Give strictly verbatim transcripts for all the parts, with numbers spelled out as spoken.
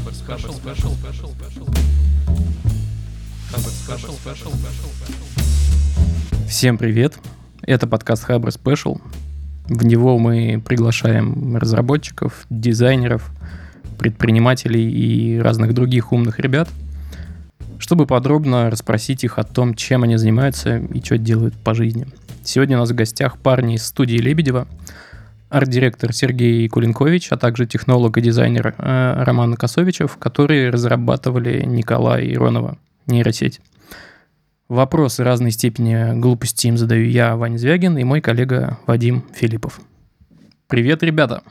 Хабр Спешл, Спешл, Спешл, Спешл. Хабр Спешл, Спешл, Спешл. Всем привет. Это подкаст Хабр Спешл. В него мы приглашаем разработчиков, дизайнеров, предпринимателей и разных других умных ребят, чтобы подробно расспросить их о том, чем они занимаются и что делают по жизни. Сегодня у нас в гостях парни из студии Лебедева, арт-директор Сергей Кулинкович, а также технолог и дизайнер Роман Косовичев, которые разрабатывали Николая Иронова, нейросеть. Вопросы разной степени глупости им задаю я, Ваня Звягин, и мой коллега Вадим Филиппов. Привет, ребята!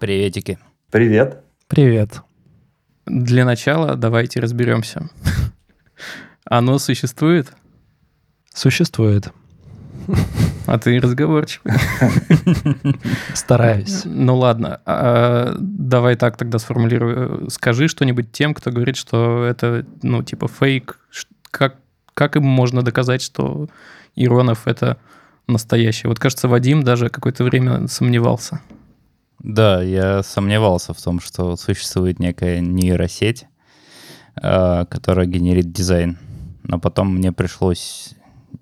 Приветики! Привет! Привет! Для начала давайте разберемся. Оно существует? Существует. А ты разговорчивый. Стараюсь. Ну ладно, а, давай так тогда сформулирую. Скажи что-нибудь тем, кто говорит, что это, ну, типа фейк. Как, как им можно доказать, что Иронов это настоящий? Вот, кажется, Вадим даже какое-то время сомневался. Да, я сомневался в том, что существует некая нейросеть, которая генерит дизайн. Но потом мне пришлось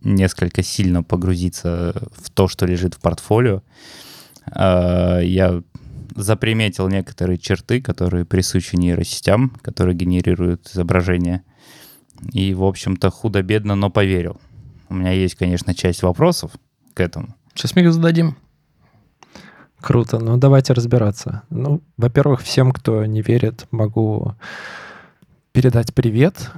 несколько сильно погрузиться в то, что лежит в портфолио. Я заприметил некоторые черты, которые присущи нейросетям, которые генерируют изображения. И, в общем-то, худо-бедно, но поверил. У меня есть, конечно, часть вопросов к этому. Сейчас мы их зададим. Круто. Ну, давайте разбираться. Ну, во-первых, всем, кто не верит, могу передать привет.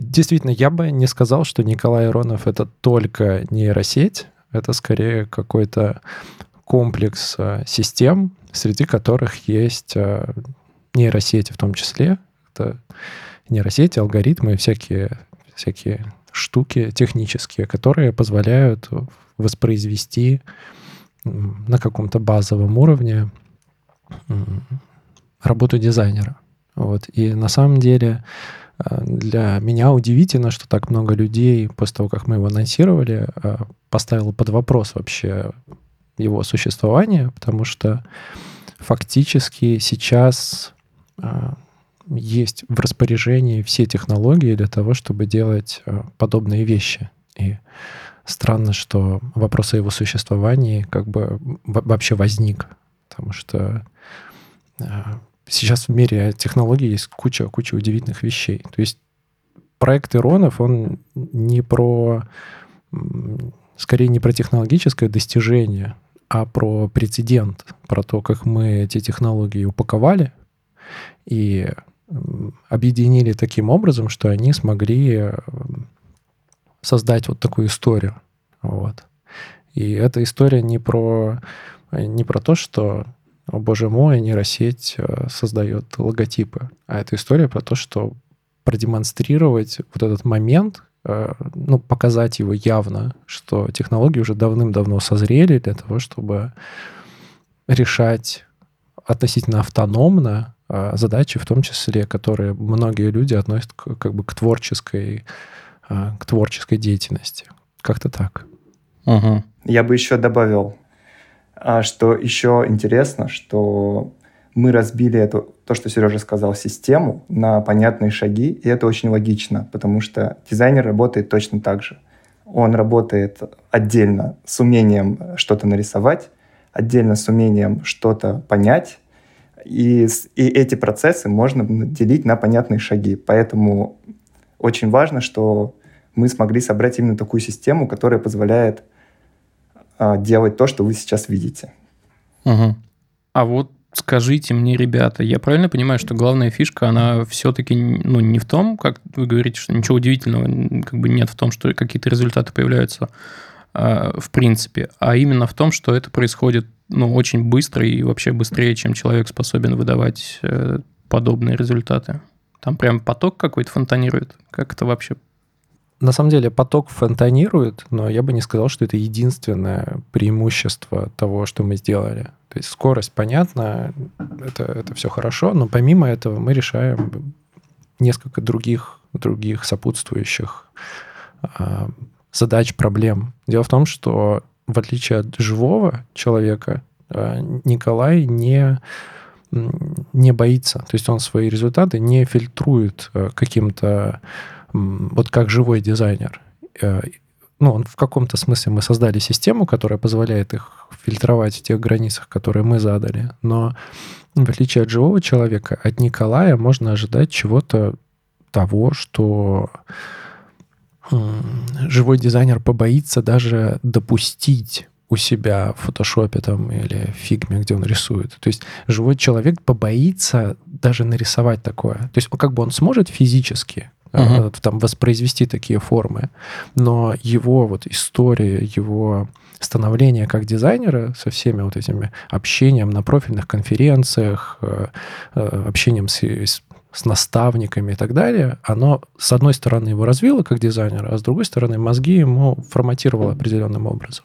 Действительно, я бы не сказал, что Николай Иронов — это только нейросеть. Это скорее какой-то комплекс систем, среди которых есть нейросети в том числе. Это нейросети, алгоритмы, всякие, всякие штуки технические, которые позволяют воспроизвести на каком-то базовом уровне работу дизайнера. Вот. И на самом деле для меня удивительно, что так много людей после того, как мы его анонсировали, поставило под вопрос вообще его существование, потому что фактически сейчас есть в распоряжении все технологии для того, чтобы делать подобные вещи. И странно, что вопрос о его существовании как бы вообще возник, потому что сейчас в мире технологий есть куча-куча удивительных вещей. То есть проект Иронов, он не про, скорее не про технологическое достижение, а про прецедент, про то, как мы эти технологии упаковали и объединили таким образом, что они смогли создать вот такую историю. Вот. И эта история не про, не про то, что о боже мой, нейросеть создает логотипы. А это история про то, что продемонстрировать вот этот момент, ну, показать его явно, что технологии уже давным-давно созрели для того, чтобы решать относительно автономно задачи, в том числе, которые многие люди относят как бы к творческой, к творческой деятельности. Как-то так. Угу. Я бы еще добавил, а что еще интересно, что мы разбили эту, то, что Сережа сказал, систему на понятные шаги, и это очень логично, потому что дизайнер работает точно так же. Он работает отдельно с умением что-то нарисовать, отдельно с умением что-то понять, и, и эти процессы можно делить на понятные шаги. Поэтому очень важно, что мы смогли собрать именно такую систему, которая позволяет делать то, что вы сейчас видите. Угу. А вот скажите мне, ребята, я правильно понимаю, что главная фишка, она все-таки, ну, не в том, как вы говорите, что ничего удивительного как бы нет в том, что какие-то результаты появляются э, в принципе, а именно в том, что это происходит, ну, очень быстро и вообще быстрее, чем человек способен выдавать э, подобные результаты. Там прям поток какой-то фонтанирует. Как это вообще? На самом деле поток фонтанирует, но я бы не сказал, что это единственное преимущество того, что мы сделали. То есть скорость, понятно, это, это все хорошо, но помимо этого мы решаем несколько других, других сопутствующих э, задач, проблем. Дело в том, что в отличие от живого человека, э, Николай не не боится. То есть он свои результаты не фильтрует каким-то... Вот как живой дизайнер. Ну, он в каком-то смысле мы создали систему, которая позволяет их фильтровать в тех границах, которые мы задали. Но в отличие от живого человека, от Николая можно ожидать чего-то того, что живой дизайнер побоится даже допустить у себя в фотошопе там, или в фигме, где он рисует. То есть живой человек побоится даже нарисовать такое. То есть как бы он сможет физически Uh-huh. там, воспроизвести такие формы, но его вот история, его становление как дизайнера со всеми вот этими общением на профильных конференциях, общением с, с наставниками и так далее, оно, с одной стороны, его развило как дизайнера, а с другой стороны, мозги ему форматировало определенным образом.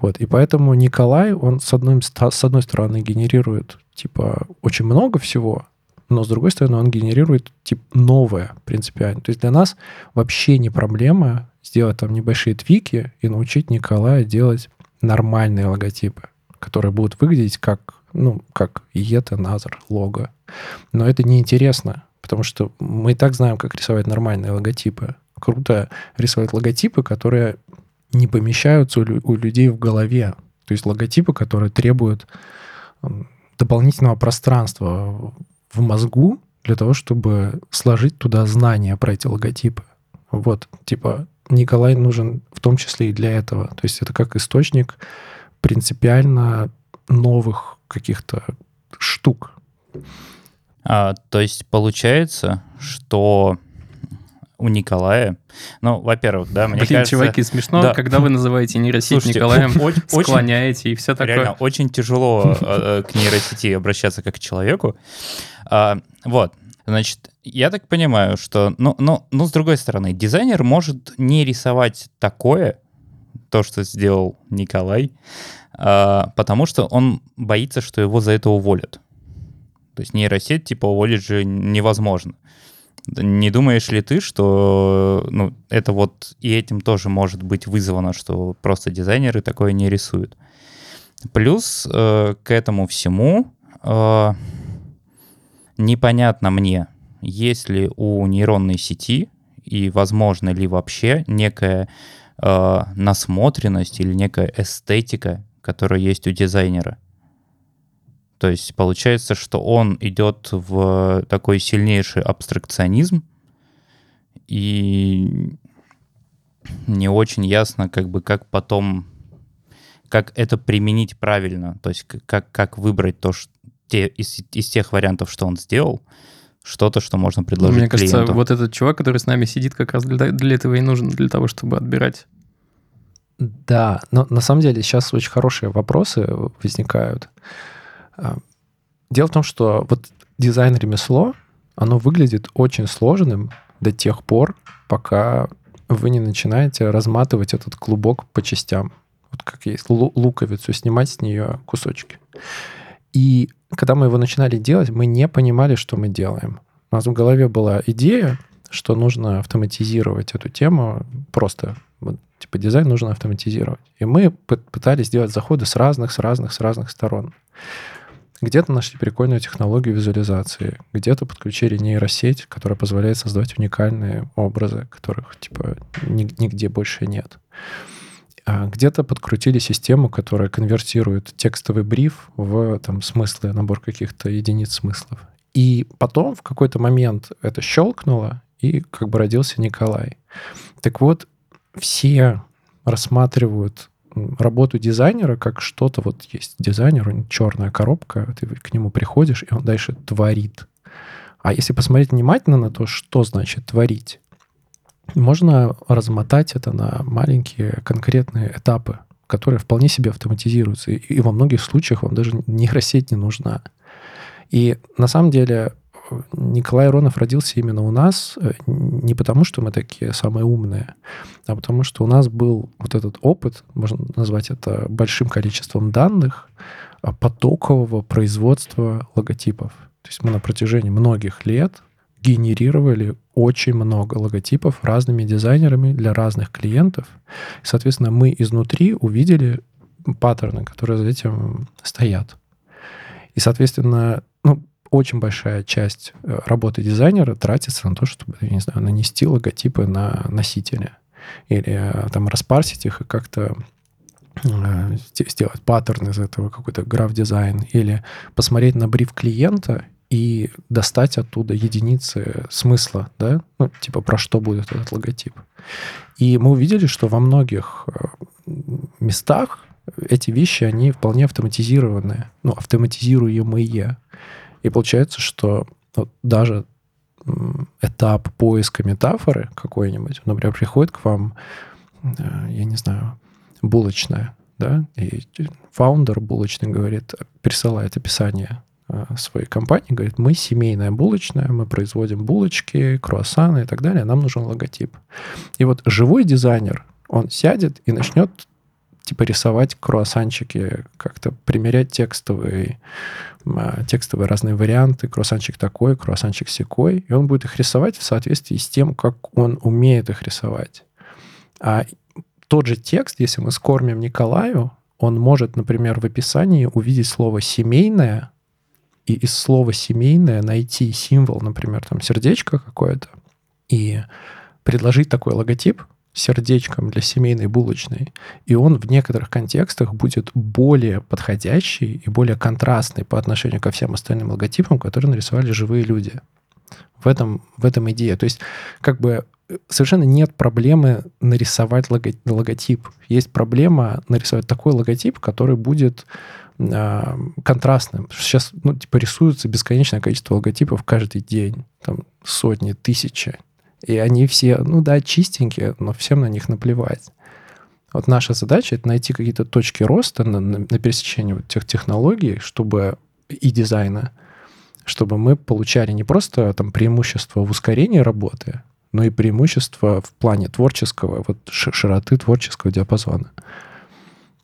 Вот. И поэтому Николай, он с одной, с одной стороны генерирует типа очень много всего, но, с другой стороны, он генерирует тип новое принципиально. То есть для нас вообще не проблема сделать там небольшие твики и научить Николая делать нормальные логотипы, которые будут выглядеть как, ну, как Ета, Назар, лого. Но это неинтересно, потому что мы и так знаем, как рисовать нормальные логотипы. Круто рисовать логотипы, которые не помещаются у людей в голове. То есть логотипы, которые требуют дополнительного пространства в мозгу для того, чтобы сложить туда знания про эти логотипы. Вот, типа, Николай нужен в том числе и для этого. То есть это как источник принципиально новых каких-то штук. А, то есть получается, что... у Николая. Ну, во-первых, да, мне Блин, кажется... Блин, чуваки, смешно, да. Когда вы называете нейросеть Слушайте, Николаем, очень, склоняете и все такое. Реально, очень тяжело к нейросети обращаться как к человеку. Вот, значит, я так понимаю, что... Ну, с другой стороны, дизайнер может не рисовать такое, то, что сделал Николай, потому что он боится, что его за это уволят. То есть нейросеть, типа, уволить же невозможно. Не думаешь ли ты, что ну, это вот и этим тоже может быть вызвано, что просто дизайнеры такое не рисуют? Плюс э, к этому всему э, непонятно мне, есть ли у нейронной сети и возможно ли вообще некая э, насмотренность или некая эстетика, которая есть у дизайнера. То есть получается, что он идет в такой сильнейший абстракционизм, и не очень ясно, как бы, как потом, как это применить правильно, то есть как, как выбрать то, что, те, из, из тех вариантов, что он сделал, что-то, что можно предложить клиенту. Мне кажется, клиенту. Вот этот чувак, который с нами сидит, как раз для, для этого и нужен, для того, чтобы отбирать. Да, но на самом деле сейчас очень хорошие вопросы возникают. Дело в том, что вот дизайн-ремесло, оно выглядит очень сложным до тех пор, пока вы не начинаете разматывать этот клубок по частям. Вот как есть луковицу, снимать с нее кусочки. И когда мы его начинали делать, мы не понимали, что мы делаем. У нас в голове была идея, что нужно автоматизировать эту тему просто. Вот, типа дизайн нужно автоматизировать. И мы пытались делать заходы с разных, с разных, с разных сторон. Где-то нашли прикольную технологию визуализации, где-то подключили нейросеть, которая позволяет создавать уникальные образы, которых типа нигде больше нет. Где-то подкрутили систему, которая конвертирует текстовый бриф в там, смыслы, набор каких-то единиц смыслов. И потом в какой-то момент это щелкнуло, и как бы родился Николай. Так вот, все рассматривают работу дизайнера как что-то, вот есть дизайнер, у него черная коробка, ты к нему приходишь, и он дальше творит. А если посмотреть внимательно на то, что значит творить, можно размотать это на маленькие конкретные этапы, которые вполне себе автоматизируются, и, и во многих случаях вам даже нейросеть не нужна. И на самом деле Николай Иронов родился именно у нас не потому, что мы такие самые умные, а потому что у нас был вот этот опыт, можно назвать это большим количеством данных, потокового производства логотипов. То есть мы на протяжении многих лет генерировали очень много логотипов разными дизайнерами для разных клиентов. И, соответственно, мы изнутри увидели паттерны, которые за этим стоят. И, соответственно, ну, очень большая часть работы дизайнера тратится на то, чтобы, я не знаю, нанести логотипы на носители. Или там распарсить их и как-то э, сделать паттерн из этого, какой-то граф-дизайн. Или посмотреть на бриф клиента и достать оттуда единицы смысла, да, ну, типа, про что будет этот логотип. И мы увидели, что во многих местах эти вещи, они вполне автоматизированные, ну, автоматизируемые. И получается, что вот даже этап поиска метафоры какой-нибудь, например, приходит к вам, я не знаю, булочная, да, и фаундер булочный говорит, присылает описание своей компании, говорит, мы семейная булочная, мы производим булочки, круассаны и так далее, нам нужен логотип. И вот живой дизайнер, он сядет и начнет типа рисовать круассанчики, как-то примерять текстовые, текстовые разные варианты, круассанчик такой, круассанчик сякой, и он будет их рисовать в соответствии с тем, как он умеет их рисовать. А тот же текст, если мы скормим Николаю, он может, например, в описании увидеть слово «семейное», и из слова «семейное» найти символ, например, там сердечко какое-то, и предложить такой логотип сердечком для семейной булочной. И он в некоторых контекстах будет более подходящий и более контрастный по отношению ко всем остальным логотипам, которые нарисовали живые люди. В этом, в этом идея. То есть как бы совершенно нет проблемы нарисовать лого- логотип. Есть проблема нарисовать такой логотип, который будет э, контрастным. Сейчас ну, типа, рисуется бесконечное количество логотипов каждый день. Там сотни, тысячи. И они все, ну да, чистенькие, но всем на них наплевать. Вот наша задача — это найти какие-то точки роста на, на, на пересечении вот тех технологий, чтобы и дизайна, чтобы мы получали не просто там преимущество в ускорении работы, но и преимущество в плане творческого, вот широты творческого диапазона.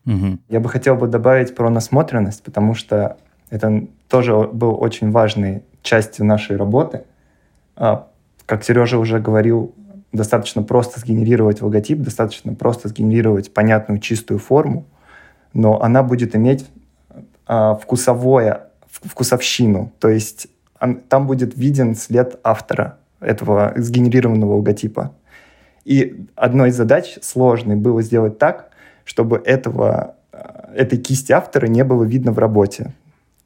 Угу. Я бы хотел бы добавить про насмотренность, потому что это тоже был очень важной частью нашей работы. Как Сережа уже говорил, достаточно просто сгенерировать логотип, достаточно просто сгенерировать понятную чистую форму, но она будет иметь э, вкусовое, вкусовщину, то есть он, там будет виден след автора этого сгенерированного логотипа. И одной из задач сложной было сделать так, чтобы этого, этой кисти автора не было видно в работе,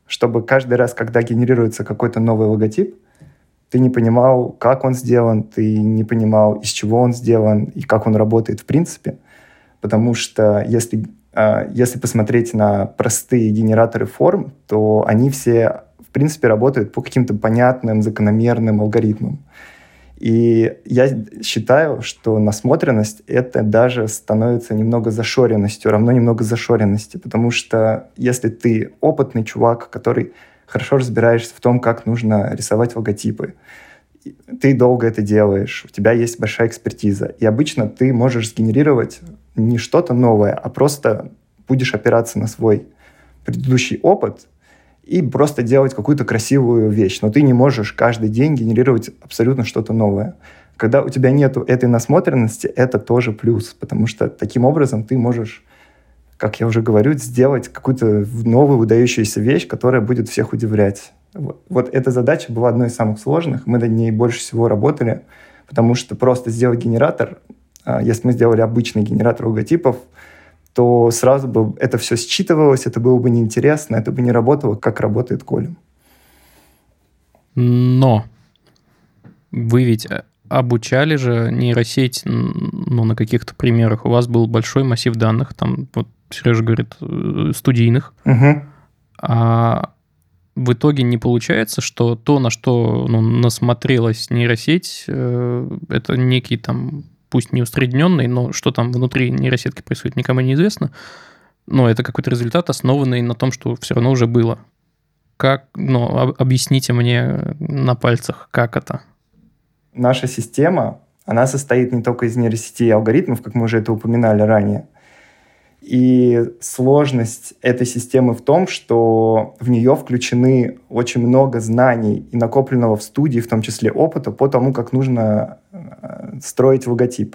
чтобы каждый раз, когда генерируется какой-то новый логотип, ты не понимал, как он сделан, ты не понимал, из чего он сделан и как он работает в принципе. Потому что если, если посмотреть на простые генераторы форм, то они все, в принципе, работают по каким-то понятным, закономерным алгоритмам. И я считаю, что насмотренность — это даже становится немного зашоренностью, равно немного зашоренности. Потому что если ты опытный чувак, который хорошо разбираешься в том, как нужно рисовать логотипы. Ты долго это делаешь, у тебя есть большая экспертиза. И обычно ты можешь сгенерировать не что-то новое, а просто будешь опираться на свой предыдущий опыт и просто делать какую-то красивую вещь. Но ты не можешь каждый день генерировать абсолютно что-то новое. Когда у тебя нет этой насмотренности, это тоже плюс, потому что таким образом ты можешь, как я уже говорю, сделать какую-то новую, выдающуюся вещь, которая будет всех удивлять. Вот, вот эта задача была одной из самых сложных. Мы над ней больше всего работали, потому что просто сделать генератор, если мы сделали обычный генератор логотипов, то сразу бы это все считывалось, это было бы неинтересно, это бы не работало, как работает Колем. Но вы ведь обучали же нейросеть, ну, на каких-то примерах. У вас был большой массив данных, там, вот, Сережа говорит, студийных. Угу. А в итоге не получается, что то, на что ну, насмотрелась нейросеть, это некий там, пусть не усредненный, но что там внутри нейросетки происходит, никому не известно, но это какой-то результат, основанный на том, что все равно уже было. Как, ну, объясните мне на пальцах, как это? Наша система, она состоит не только из нейросетей и алгоритмов, как мы уже это упоминали ранее, и сложность этой системы в том, что в нее включены очень много знаний и накопленного в студии, в том числе опыта, по тому, как нужно строить логотип.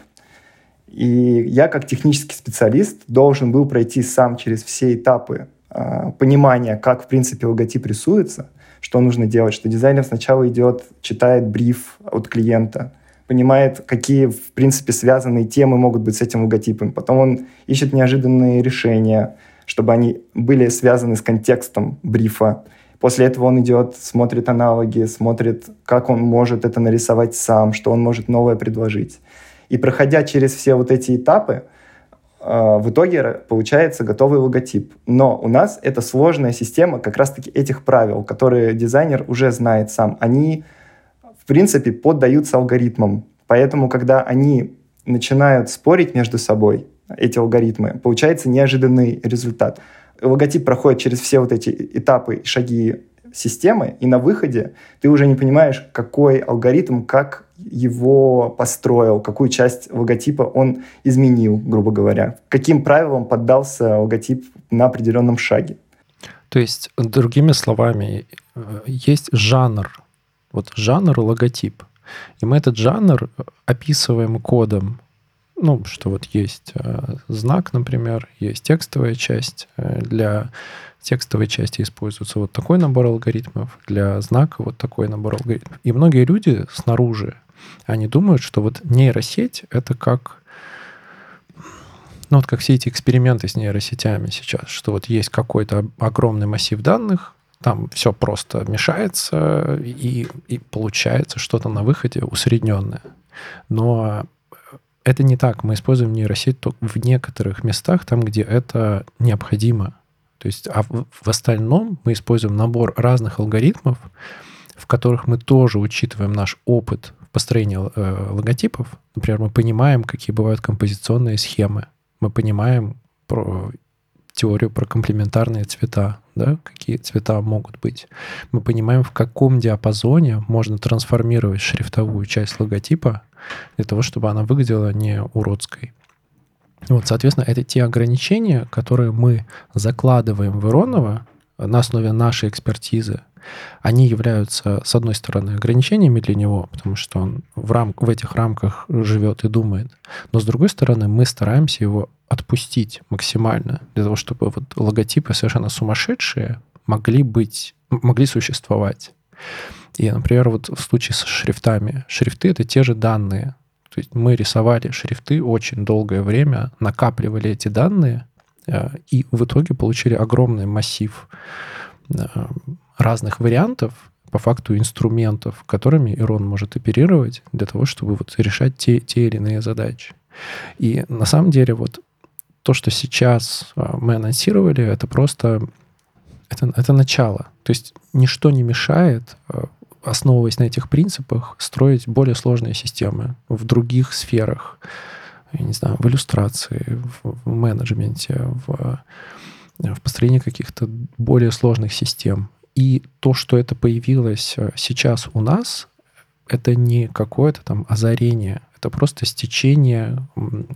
И я, как технический специалист, должен был пройти сам через все этапы э, понимания, как, в принципе, логотип рисуется, что нужно делать, что дизайнер сначала идет, читает бриф от клиента, понимает, какие, в принципе, связанные темы могут быть с этим логотипом. Потом он ищет неожиданные решения, чтобы они были связаны с контекстом брифа. После этого он идет, смотрит аналоги, смотрит, как он может это нарисовать сам, что он может новое предложить. И проходя через все вот эти этапы, в итоге получается готовый логотип. Но у нас это сложная система как раз-таки этих правил, которые дизайнер уже знает сам. Они, в принципе, поддаются алгоритмам. Поэтому, когда они начинают спорить между собой, эти алгоритмы, получается неожиданный результат. Логотип проходит через все вот эти этапы и шаги системы, и на выходе ты уже не понимаешь, какой алгоритм, как его построил, какую часть логотипа он изменил, грубо говоря, каким правилам поддался логотип на определенном шаге. То есть, другими словами, есть жанр, вот жанр логотип, и мы этот жанр описываем кодом. Ну, что вот есть знак, например, есть текстовая часть. Для текстовой части используется вот такой набор алгоритмов, для знака вот такой набор алгоритмов. И многие люди снаружи, они думают, что вот нейросеть — это как... Ну, вот как все эти эксперименты с нейросетями сейчас, что вот есть какой-то огромный массив данных, там все просто мешается, и, и получается что-то на выходе усредненное. Но... Это не так. Мы используем нейросеть только в некоторых местах, там, где это необходимо. То есть, а в, в остальном мы используем набор разных алгоритмов, в которых мы тоже учитываем наш опыт построения э, логотипов. Например, мы понимаем, какие бывают композиционные схемы. Мы понимаем про, теорию про комплементарные цвета, да? Какие цвета могут быть. Мы понимаем, в каком диапазоне можно трансформировать шрифтовую часть логотипа, для того, чтобы она выглядела не уродской. Вот, соответственно, это те ограничения, которые мы закладываем в Иронова на основе нашей экспертизы. Они являются, с одной стороны, ограничениями для него, потому что он в, рам- в этих рамках живет и думает. Но, с другой стороны, мы стараемся его отпустить максимально, для того, чтобы вот логотипы совершенно сумасшедшие могли быть, могли существовать. И, например, вот в случае с шрифтами. Шрифты — это те же данные. То есть мы рисовали шрифты очень долгое время, накапливали эти данные, и в итоге получили огромный массив разных вариантов, по факту инструментов, которыми Ирон может оперировать для того, чтобы вот решать те, те или иные задачи. И на самом деле вот то, что сейчас мы анонсировали, это просто... Это, это начало. То есть ничто не мешает, основываясь на этих принципах, строить более сложные системы в других сферах. Я не знаю, в иллюстрации, в, в менеджменте, в, в построении каких-то более сложных систем. И то, что это появилось сейчас у нас, это не какое-то там озарение. Это просто стечение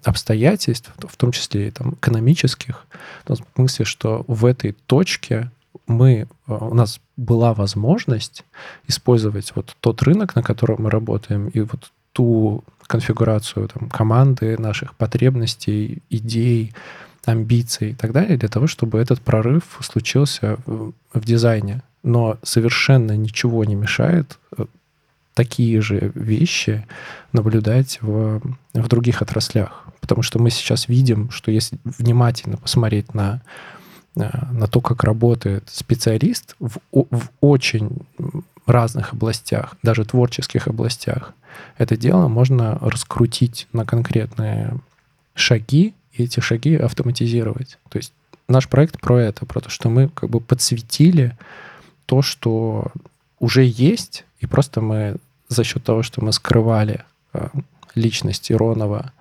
обстоятельств, в том числе и там, экономических, в смысле, что в этой точке мы, у нас была возможность использовать вот тот рынок, на котором мы работаем, и вот ту конфигурацию там, команды, наших потребностей, идей, амбиций и так далее, для того, чтобы этот прорыв случился в, в дизайне. Но совершенно ничего не мешает такие же вещи наблюдать в, в других отраслях. Потому что мы сейчас видим, что если внимательно посмотреть на, на то, как работает специалист в, в очень разных областях, даже творческих областях, это дело можно раскрутить на конкретные шаги и эти шаги автоматизировать. То есть наш проект про это, про то, что мы как бы подсветили то, что уже есть, и просто мы за счет того, что мы скрывали личность Иронова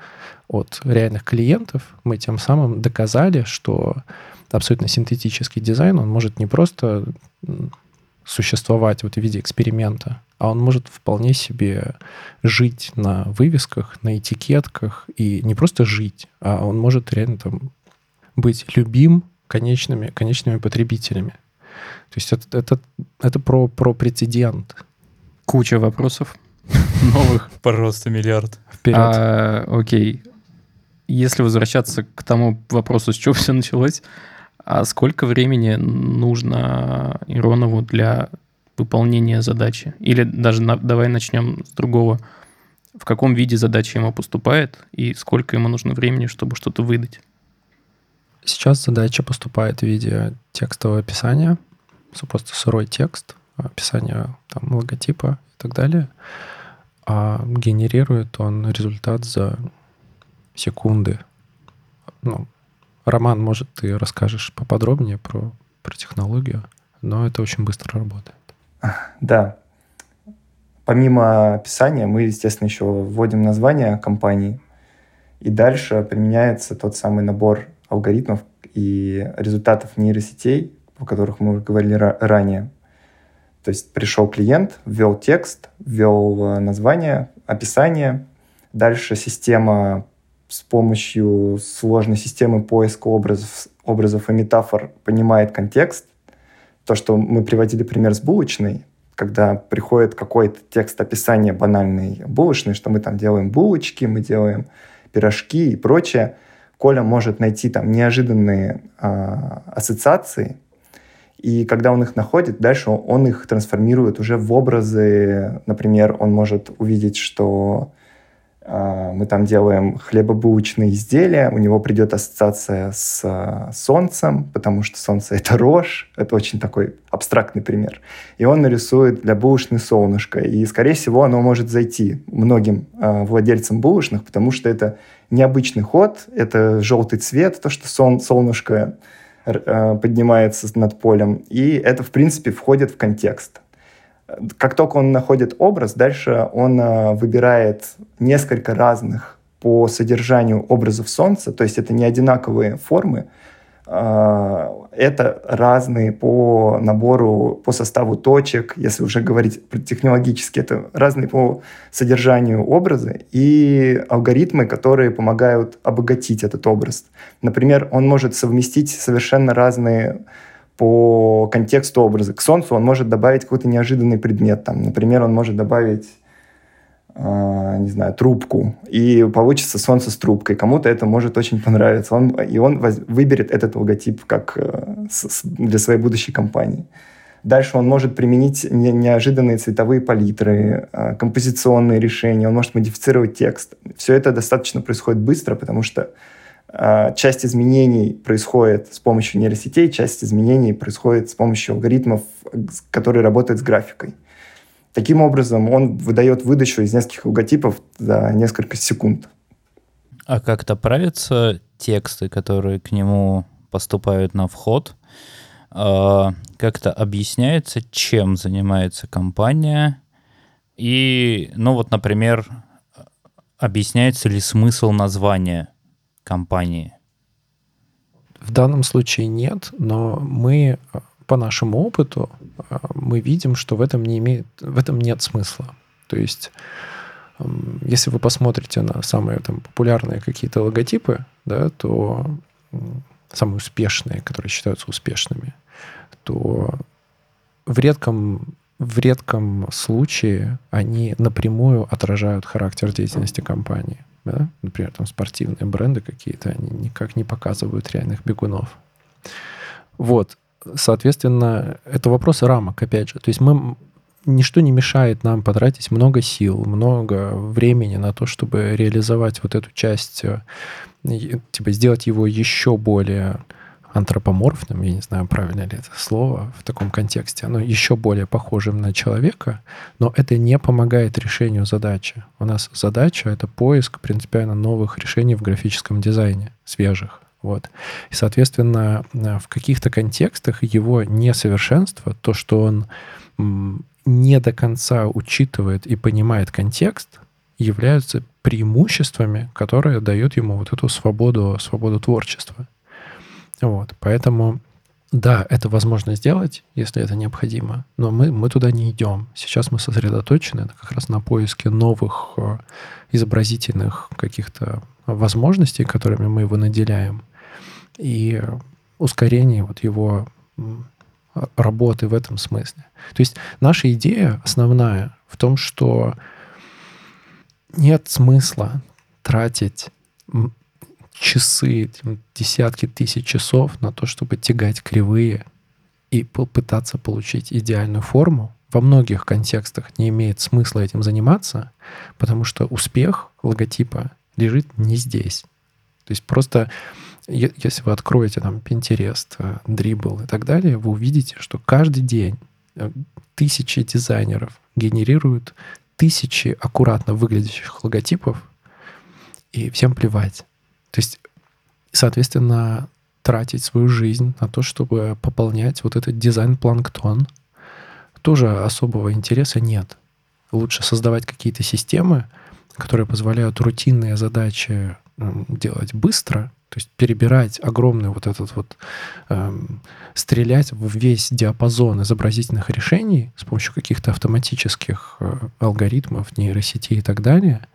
от реальных клиентов, мы тем самым доказали, что абсолютно синтетический дизайн, он может не просто существовать вот в виде эксперимента, а он может вполне себе жить на вывесках, на этикетках, и не просто жить, а он может реально там быть любим конечными, конечными потребителями. То есть это, это, это про, про прецедент. Куча вопросов новых. Просто миллиард. Вперед. А, окей. Если возвращаться к тому вопросу, с чего все началось, а сколько времени нужно Иронову для выполнения задачи? Или даже на, давай начнем с другого. В каком виде задача ему поступает и сколько ему нужно времени, чтобы что-то выдать? Сейчас задача поступает в виде текстового описания, просто сырой текст, описание там, логотипа и так далее. А генерирует он результат за секунды. Ну, Роман, может, ты расскажешь поподробнее про, про технологию, но это очень быстро работает. Да. Помимо описания мы, естественно, еще вводим название компании, и дальше применяется тот самый набор алгоритмов и результатов нейросетей, о которых мы уже говорили ра- ранее. То есть пришел клиент, ввел текст, ввел название, описание. Дальше система с помощью сложной системы поиска образов, образов и метафор понимает контекст. То, что мы приводили пример с булочной, когда приходит какой-то текст описания банальной булочной, что мы там делаем булочки, мы делаем пирожки и прочее. Коля может найти там неожиданные э, ассоциации, и когда он их находит, дальше он их трансформирует уже в образы. Например, он может увидеть, что э, мы там делаем хлебобулочные изделия, у него придет ассоциация с э, солнцем, потому что солнце — это рожь, это очень такой абстрактный пример. И он нарисует для булочной солнышко, и, скорее всего, оно может зайти многим э, владельцам булочных, потому что это... необычный ход, это желтый цвет, то, что сол- солнышко э, поднимается над полем, и это, в принципе, входит в контекст. Как только он находит образ, дальше он э, выбирает несколько разных по содержанию образов солнца, то есть это не одинаковые формы, э, это разные по набору, по составу точек, если уже говорить технологически, это разные по содержанию образы и алгоритмы, которые помогают обогатить этот образ. Например, он может совместить совершенно разные по контексту образы. К солнцу он может добавить какой-то неожиданный предмет. Там, например, он может добавить, э, не знаю, трубку, и получится солнце с трубкой. Кому-то это может очень понравиться. Он, и он воз, выберет этот логотип как, э, с, для своей будущей компании. Дальше он может применить не, неожиданные цветовые палитры, э, композиционные решения, он может модифицировать текст. Все это достаточно происходит быстро, потому что э, часть изменений происходит с помощью нейросетей, часть изменений происходит с помощью алгоритмов, которые работают с графикой. Таким образом, он выдает выдачу из нескольких логотипов за несколько секунд. А как-то правятся тексты, которые к нему поступают на вход? Как-то объясняется, чем занимается компания? И, ну вот, например, объясняется ли смысл названия компании? В данном случае нет, но мы... по нашему опыту мы видим, что в этом, не имеет, в этом нет смысла. То есть, если вы посмотрите на самые там, популярные какие-то логотипы, да, то самые успешные, которые считаются успешными, то в редком, в редком случае они напрямую отражают характер деятельности компании. Да? Например, там спортивные бренды какие-то, они никак не показывают реальных бегунов. Вот. Соответственно, это вопрос рамок, опять же. То есть мы, ничто не мешает нам потратить много сил, много времени на то, чтобы реализовать вот эту часть, типа сделать его еще более антропоморфным, я не знаю, правильно ли это слово в таком контексте, оно еще более похожим на человека, но это не помогает решению задачи. У нас задача — это поиск принципиально новых решений в графическом дизайне, свежих. Вот. И, соответственно, в каких-то контекстах его несовершенство, то, что он не до конца учитывает и понимает контекст, являются преимуществами, которые дают ему вот эту свободу, свободу творчества. Вот. Поэтому, да, это возможно сделать, если это необходимо, но мы, мы туда не идем. Сейчас мы сосредоточены как раз на поиске новых изобразительных каких-то возможностей, которыми мы его наделяем, и ускорение вот его работы в этом смысле. То есть наша идея основная в том, что нет смысла тратить часы, десятки тысяч часов на то, чтобы тягать кривые и попытаться получить идеальную форму, во многих контекстах не имеет смысла этим заниматься, потому что успех логотипа лежит не здесь. То есть просто, если вы откроете там Pinterest, Dribbble и так далее, вы увидите, что каждый день тысячи дизайнеров генерируют тысячи аккуратно выглядящих логотипов, и всем плевать. То есть, соответственно, тратить свою жизнь на то, чтобы пополнять вот этот дизайн-планктон, тоже особого интереса нет. Лучше создавать какие-то системы, которые позволяют рутинные задачи делать быстро, то есть перебирать огромный вот этот вот, эм, стрелять в весь диапазон изобразительных решений с помощью каких-то автоматических э, алгоритмов, нейросети и так далее,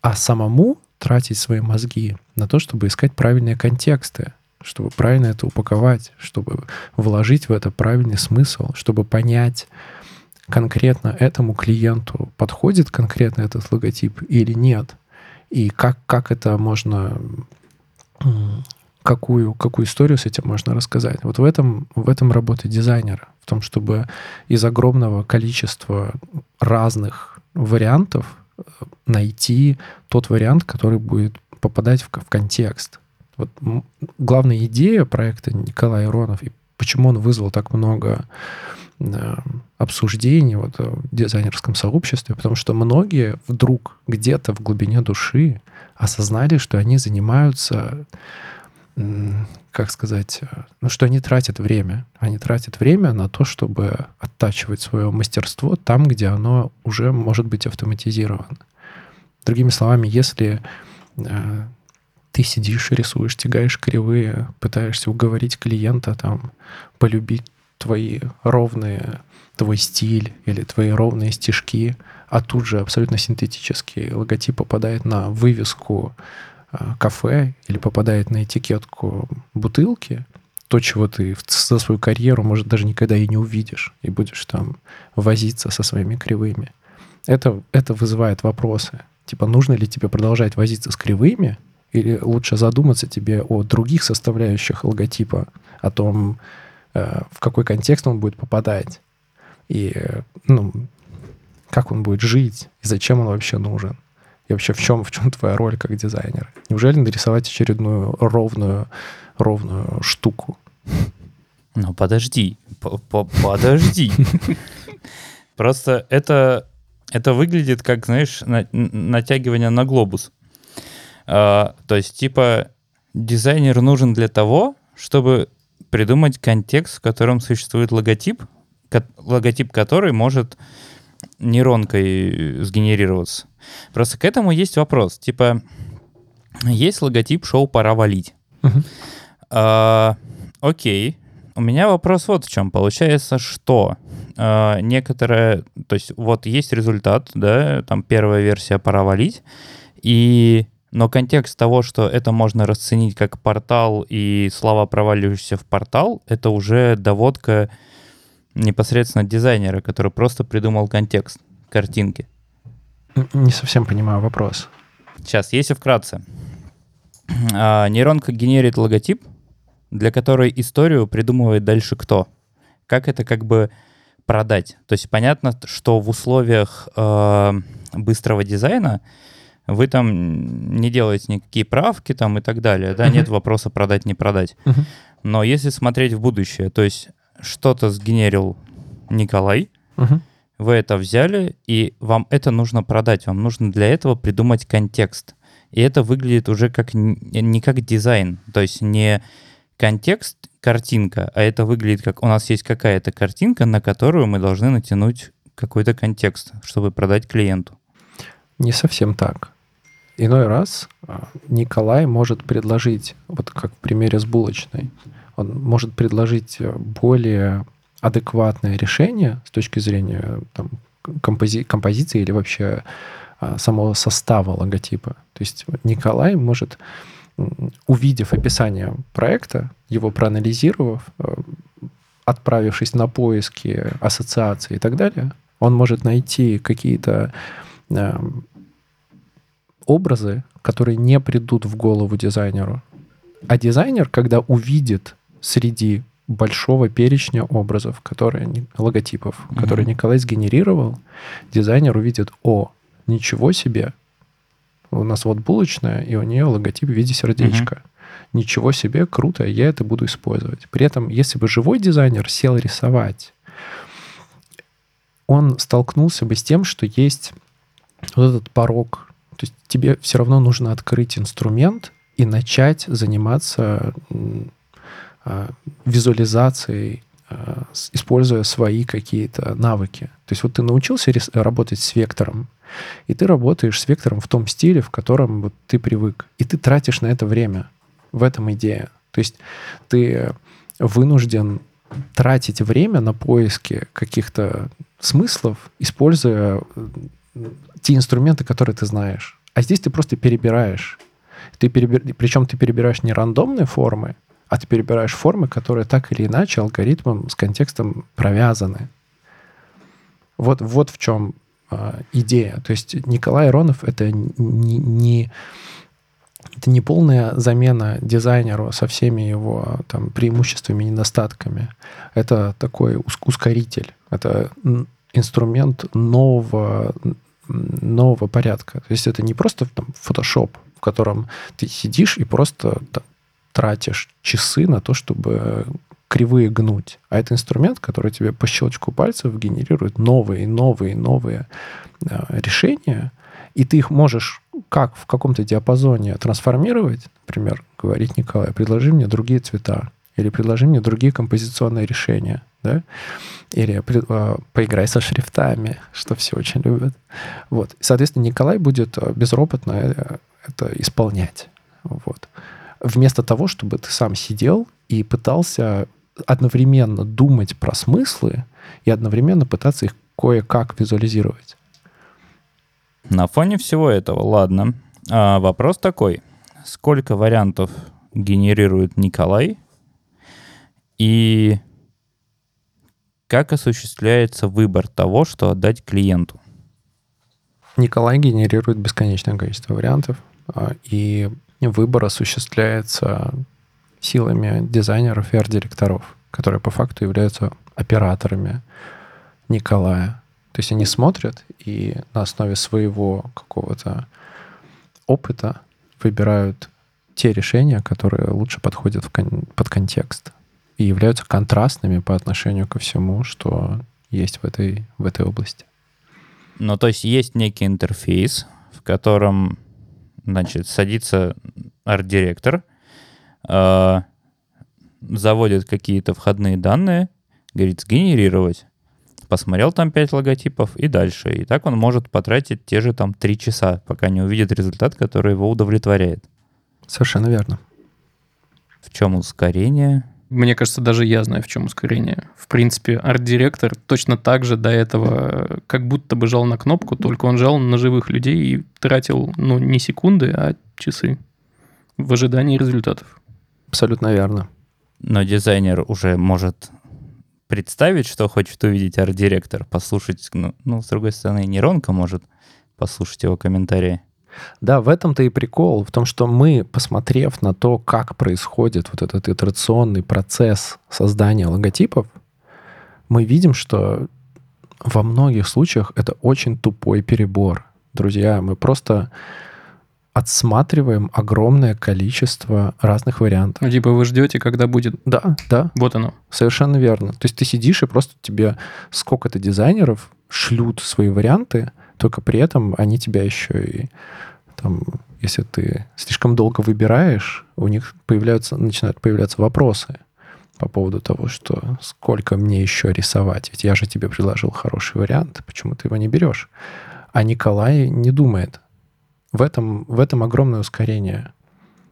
а самому тратить свои мозги на то, чтобы искать правильные контексты, чтобы правильно это упаковать, чтобы вложить в это правильный смысл, чтобы понять, конкретно этому клиенту подходит конкретно этот логотип или нет, и как, как это можно, какую, какую историю с этим можно рассказать. Вот в этом, в этом работа дизайнера, в том, чтобы из огромного количества разных вариантов найти тот вариант, который будет попадать в, в контекст. Вот главная идея проекта Николая Иронова и почему он вызвал так много обсуждений вот, в дизайнерском сообществе, потому что многие вдруг где-то в глубине души осознали, что они занимаются, как сказать, ну, что они тратят время. Они тратят время на то, чтобы оттачивать свое мастерство там, где оно уже может быть автоматизировано. Другими словами, если ты сидишь, рисуешь, тягаешь кривые, пытаешься уговорить клиента там, полюбить твои ровные, твой стиль или твои ровные стишки, а тут же абсолютно синтетический логотип попадает на вывеску э, кафе или попадает на этикетку бутылки, то, чего ты за свою карьеру, может, даже никогда и не увидишь, и будешь там возиться со своими кривыми. Это, это вызывает вопросы. Типа, нужно ли тебе продолжать возиться с кривыми, или лучше задуматься тебе о других составляющих логотипа, о том, в какой контекст он будет попадать, и ну, как он будет жить, и зачем он вообще нужен, и вообще в чем, в чем твоя роль как дизайнера. Неужели нарисовать очередную ровную, ровную штуку? Ну, подожди, подожди. Просто это выглядит как, знаешь, натягивание на глобус. То есть, типа, дизайнер нужен для того, чтобы придумать контекст, в котором существует логотип, ко- логотип, который может нейронкой сгенерироваться. Просто к этому есть вопрос. Типа, есть логотип шоу «Пора валить». Uh-huh. А, окей. У меня вопрос вот в чем. Получается, что а, некоторое... То есть вот есть результат, да, там первая версия «Пора валить», и... Но контекст того, что это можно расценить как портал и слова, проваливающиеся в портал, это уже доводка непосредственно дизайнера, который просто придумал контекст картинки. Не совсем понимаю вопрос. Сейчас, если вкратце. А, нейронка генерит логотип, для которой историю придумывает дальше кто? Как это как бы продать? То есть понятно, что в условиях э, быстрого дизайна вы там не делаете никакие правки там и так далее, да, uh-huh. Нет вопроса продать, не продать. Uh-huh. Но если смотреть в будущее, то есть что-то сгенерил Николай, uh-huh. Вы это взяли, и вам это нужно продать, вам нужно для этого придумать контекст. И это выглядит уже как не как дизайн, то есть не контекст, картинка, а это выглядит как у нас есть какая-то картинка, на которую мы должны натянуть какой-то контекст, чтобы продать клиенту. Не совсем так. Иной раз Николай может предложить, вот как в примере с булочной, он может предложить более адекватное решение с точки зрения там, компози- композиции или вообще самого состава логотипа. То есть Николай может, увидев описание проекта, его проанализировав, отправившись на поиски ассоциаций и так далее, он может найти какие-то образы, которые не придут в голову дизайнеру. А дизайнер, когда увидит среди большого перечня образов, которые, логотипов, угу. которые Николай сгенерировал, дизайнер увидит: о, ничего себе, у нас вот булочная, и у нее логотип в виде сердечка. Угу. Ничего себе, круто, я это буду использовать. При этом, если бы живой дизайнер сел рисовать, он столкнулся бы с тем, что есть вот этот порог. То есть тебе все равно нужно открыть инструмент и начать заниматься визуализацией, используя свои какие-то навыки. То есть вот ты научился рис- работать с вектором, и ты работаешь с вектором в том стиле, в котором вот ты привык. И ты тратишь на это время. В этом идея. То есть ты вынужден тратить время на поиски каких-то смыслов, используя те инструменты, которые ты знаешь. А здесь ты просто перебираешь. Ты перебер... Причем ты перебираешь не рандомные формы, а ты перебираешь формы, которые так или иначе алгоритмом с контекстом провязаны. Вот, вот в чем э, идея. То есть Николай Иронов — это не... не Это не полная замена дизайнеру со всеми его там преимуществами и недостатками. Это такой ускоритель. Это инструмент нового, нового порядка. То есть это не просто там Photoshop, в котором ты сидишь и просто там тратишь часы на то, чтобы кривые гнуть. А это инструмент, который тебе по щелчку пальцев генерирует новые, новые, новые э, решения. И ты их можешь как в каком-то диапазоне трансформировать, например, говорить: Николай, предложи мне другие цвета, или предложи мне другие композиционные решения, да? Или поиграй со шрифтами, что все очень любят. Вот. Соответственно, Николай будет безропотно это исполнять. Вот. Вместо того, чтобы ты сам сидел и пытался одновременно думать про смыслы и одновременно пытаться их кое-как визуализировать. На фоне всего этого, ладно. А вопрос такой. Сколько вариантов генерирует Николай? И как осуществляется выбор того, что отдать клиенту? Николай генерирует бесконечное количество вариантов. И выбор осуществляется силами дизайнеров и арт-директоров, которые по факту являются операторами Николая. То есть они смотрят и на основе своего какого-то опыта выбирают те решения, которые лучше подходят в кон- под контекст и являются контрастными по отношению ко всему, что есть в этой, в этой области. Ну, то есть есть некий интерфейс, в котором, значит, садится арт-директор, э- заводит какие-то входные данные, говорит: сгенерировать. Посмотрел там пять логотипов и дальше. И так он может потратить те же там три часа, пока не увидит результат, который его удовлетворяет. Совершенно верно. В чем ускорение? Мне кажется, даже я знаю, в чем ускорение. В принципе, арт-директор точно так же до этого как будто бы жал на кнопку, только он жал на живых людей и тратил, ну, не секунды, а часы в ожидании результатов. Абсолютно верно. Но дизайнер уже может представить, что хочет увидеть арт-директор, послушать, ну, ну, с другой стороны, нейронка может послушать его комментарии. Да, в этом-то и прикол, в том, что мы, посмотрев на то, как происходит вот этот итерационный процесс создания логотипов, мы видим, что во многих случаях это очень тупой перебор. Друзья, мы просто отсматриваем огромное количество разных вариантов. Ну, типа вы ждете, когда будет... Да, да. Вот оно. Совершенно верно. То есть ты сидишь, и просто тебе сколько-то дизайнеров шлют свои варианты, только при этом они тебя еще и... Там, если ты слишком долго выбираешь, у них появляются, начинают появляться вопросы по поводу того, что сколько мне еще рисовать. Ведь я же тебе предложил хороший вариант, почему ты его не берешь? А Николай не думает. В этом, в этом огромное ускорение.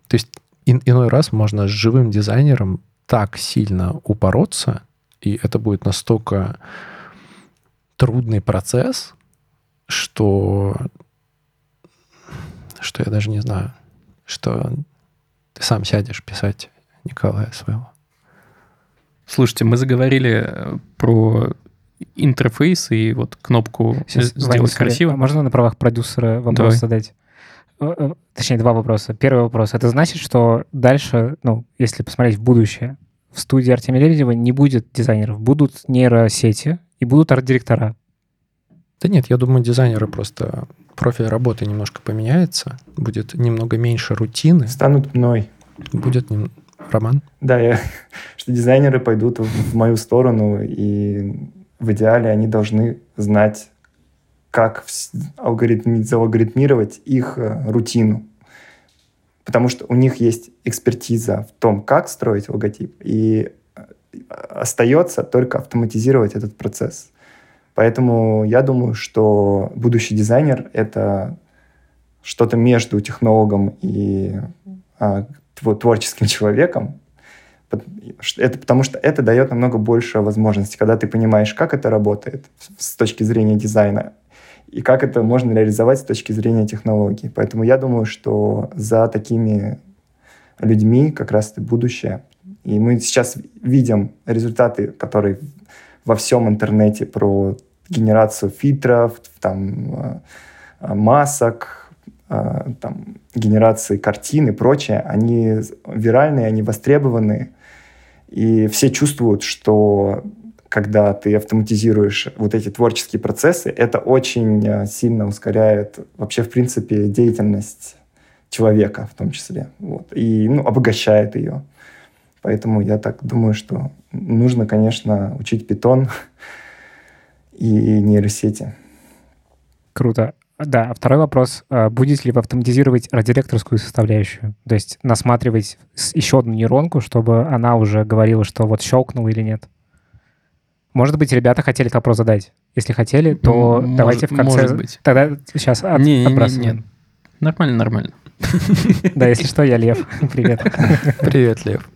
То есть ин, иной раз можно с живым дизайнером так сильно упороться, и это будет настолько трудный процесс, что, что я даже не знаю, что ты сам сядешь писать Николая своего. Слушайте, мы заговорили про интерфейс и вот кнопку Сейчас, «Сделать Ваня, красиво». А можно на правах продюсера вопрос Давай. задать? Точнее, два вопроса. Первый вопрос. Это значит, что дальше, ну, если посмотреть в будущее, в студии Артемия Лебедева не будет дизайнеров, будут нейросети и будут арт-директора. Да нет, я думаю, дизайнеры просто... Профиль работы немножко поменяется, будет немного меньше рутины. Станут мной. Будет нем... Роман? Да, я... что дизайнеры пойдут в мою сторону, и в идеале они должны знать, как алгоритми... алгоритмировать их рутину. Потому что у них есть экспертиза в том, как строить логотип, и остается только автоматизировать этот процесс. Поэтому я думаю, что будущий дизайнер — это что-то между технологом и а, творческим человеком. Это, потому что это дает намного больше возможностей, когда ты понимаешь, как это работает с точки зрения дизайна и как это можно реализовать с точки зрения технологий. Поэтому я думаю, что за такими людьми как раз и будущее. И мы сейчас видим результаты, которые... во всем интернете про генерацию фильтров, там, масок, там, генерации картин и прочее. Они виральные, они востребованные. И все чувствуют, что когда ты автоматизируешь вот эти творческие процессы, это очень сильно ускоряет вообще, в принципе, деятельность человека в том числе. Вот. И ну, обогащает ее. Поэтому я так думаю, что нужно, конечно, учить Python и нейросети. Круто. Да, а второй вопрос. Будете ли вы автоматизировать редиректорскую составляющую? То есть насматривать еще одну нейронку, чтобы она уже говорила, что вот щелкнула или нет? Может быть, ребята хотели этот вопрос задать? Если хотели, то может, давайте в конце... Может быть. Тогда сейчас от... не, отбрасываем. Не, не, не. Нормально, нормально. Да, если что, я Лев. Привет. Привет, Лев.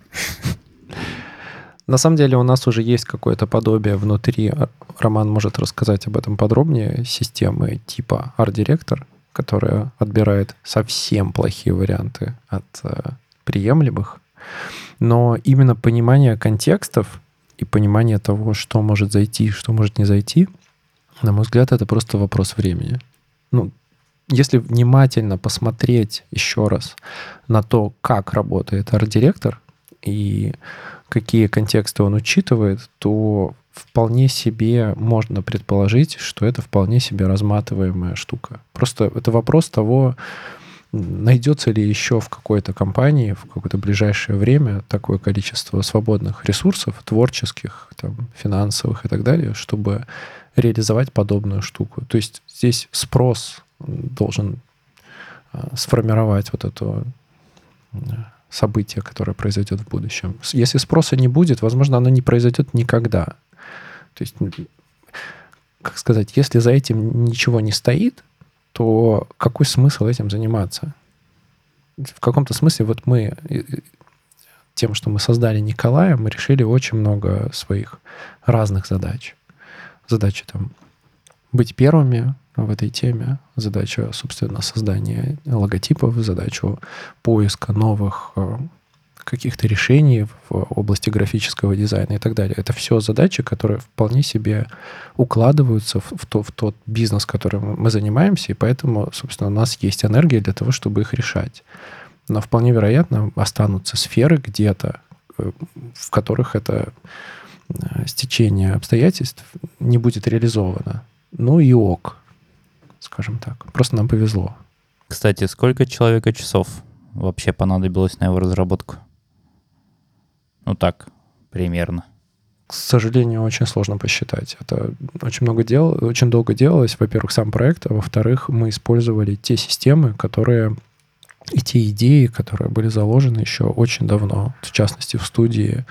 На самом деле у нас уже есть какое-то подобие внутри, Роман может рассказать об этом подробнее, системы типа арт-директор, которая отбирает совсем плохие варианты от ä, приемлемых. Но именно понимание контекстов и понимание того, что может зайти, что может не зайти, на мой взгляд, это просто вопрос времени. Ну, если внимательно посмотреть еще раз на то, как работает арт-директор и какие контексты он учитывает, то вполне себе можно предположить, что это вполне себе разматываемая штука. Просто это вопрос того, найдется ли еще в какой-то компании в какое-то ближайшее время такое количество свободных ресурсов, творческих, там, финансовых и так далее, чтобы реализовать подобную штуку. То есть здесь спрос должен сформировать вот эту... событие, которое произойдет в будущем. Если спроса не будет, возможно, оно не произойдет никогда. То есть, как сказать, если за этим ничего не стоит, то какой смысл этим заниматься? В каком-то смысле вот мы тем, что мы создали Николая, мы решили очень много своих разных задач. Задачи там быть первыми в этой теме, задача, собственно, создания логотипов, задачу поиска новых каких-то решений в области графического дизайна и так далее. Это все задачи, которые вполне себе укладываются в, то, в тот бизнес, которым мы занимаемся, и поэтому, собственно, у нас есть энергия для того, чтобы их решать. Но вполне вероятно останутся сферы где-то, в которых это стечение обстоятельств не будет реализовано. Ну и ок, скажем так. Просто нам повезло. Кстати, сколько человека часов вообще понадобилось на его разработку? Ну так, примерно. К сожалению, очень сложно посчитать. Это очень много дел, очень долго делалось. Во-первых, сам проект, а во-вторых, мы использовали те системы, которые и те идеи, которые были заложены еще очень давно. В частности, в студии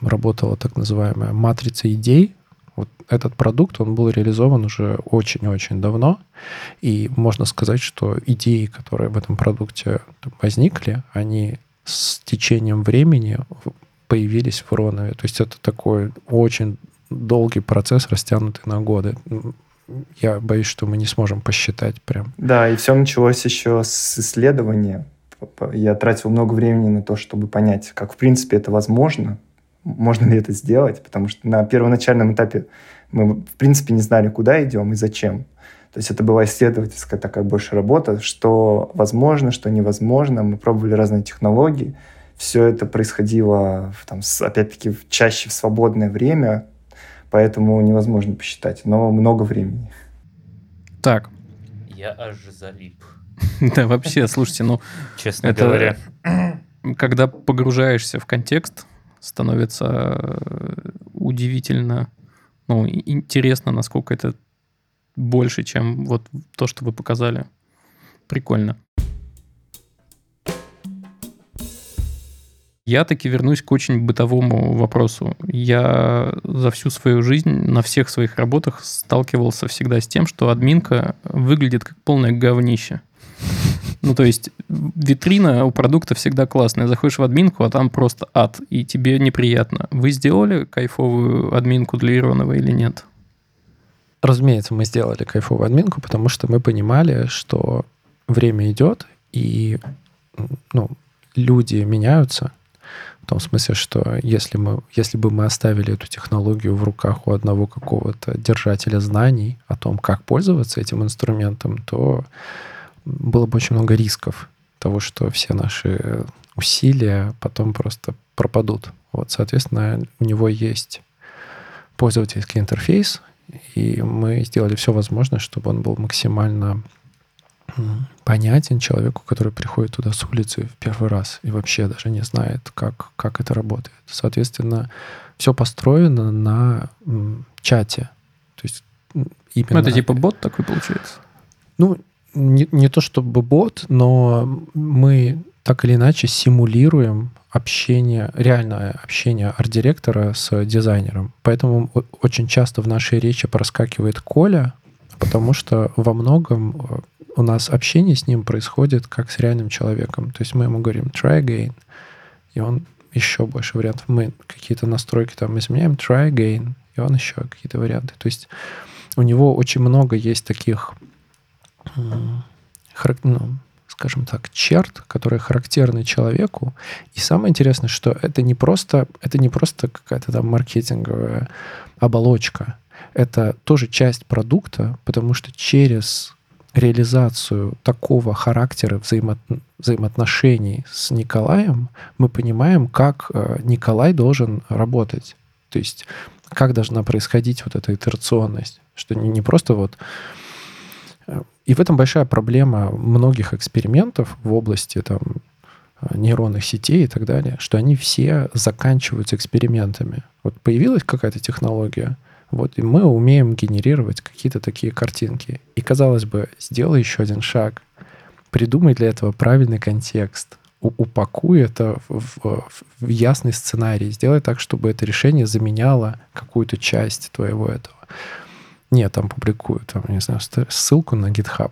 работала так называемая матрица идей. Вот этот продукт, он был реализован уже очень-очень давно, и можно сказать, что идеи, которые в этом продукте возникли, они с течением времени появились в Иронове. То есть это такой очень долгий процесс, растянутый на годы. Я боюсь, что мы не сможем посчитать прям. Да, и все началось еще с исследования. Я тратил много времени на то, чтобы понять, как в принципе это возможно. Можно ли это сделать, потому что на первоначальном этапе мы, в принципе, не знали, куда идем и зачем. То есть это была исследовательская такая больше работа, что возможно, что невозможно. Мы пробовали разные технологии, Все это происходило, там, опять-таки, чаще в свободное время, поэтому невозможно посчитать, но много времени. Так. Я аж залип. Да, вообще, слушайте, ну... Честно говоря. Когда погружаешься в контекст, становится удивительно, ну, интересно, насколько это больше, чем вот то, что вы показали. Прикольно. Я таки вернусь к очень бытовому вопросу. Я за всю свою жизнь на всех своих работах сталкивался всегда с тем, что админка выглядит как полное говнище. Ну, то есть, витрина у продукта всегда классная. Заходишь в админку, а там просто ад, и тебе неприятно. Вы сделали кайфовую админку для Иронова или нет? Разумеется, мы сделали кайфовую админку, потому что мы понимали, что время идет, и ну, люди меняются. В том смысле, что если, мы, если бы мы оставили эту технологию в руках у одного какого-то держателя знаний о том, как пользоваться этим инструментом, то было бы очень много рисков того, что все наши усилия потом просто пропадут. Вот, соответственно, у него есть пользовательский интерфейс, и мы сделали все возможное, чтобы он был максимально понятен человеку, который приходит туда с улицы в первый раз и вообще даже не знает, как, как это работает. Соответственно, все построено на чате. То есть именно... Это типа бот такой получается? Ну, Не, не то чтобы бот, но мы так или иначе симулируем общение, реальное общение арт-директора с дизайнером. Поэтому очень часто в нашей речи проскакивает Коля, потому что во многом у нас общение с ним происходит как с реальным человеком. То есть мы ему говорим «try again», и он еще больше вариантов. Мы какие-то настройки там изменяем «try again», и он еще какие-то варианты. То есть у него очень много есть таких... Ну, скажем так, черт, которые характерны человеку. И самое интересное, что это не просто, это не просто какая-то там маркетинговая оболочка. Это тоже часть продукта, потому что через реализацию такого характера взаимо- взаимоотношений с Николаем мы понимаем, как Николай должен работать. То есть как должна происходить вот эта итерационность. Что не, не просто вот... И в этом большая проблема многих экспериментов в области там, нейронных сетей и так далее, что они все заканчиваются экспериментами. Вот появилась какая-то технология, вот, и мы умеем генерировать какие-то такие картинки. И, казалось бы, сделай еще один шаг, придумай для этого правильный контекст, упакуй это в, в, в ясный сценарий, сделай так, чтобы это решение заменяло какую-то часть твоего этого. Нет, там публикую, там, не знаю, ссылку на GitHub.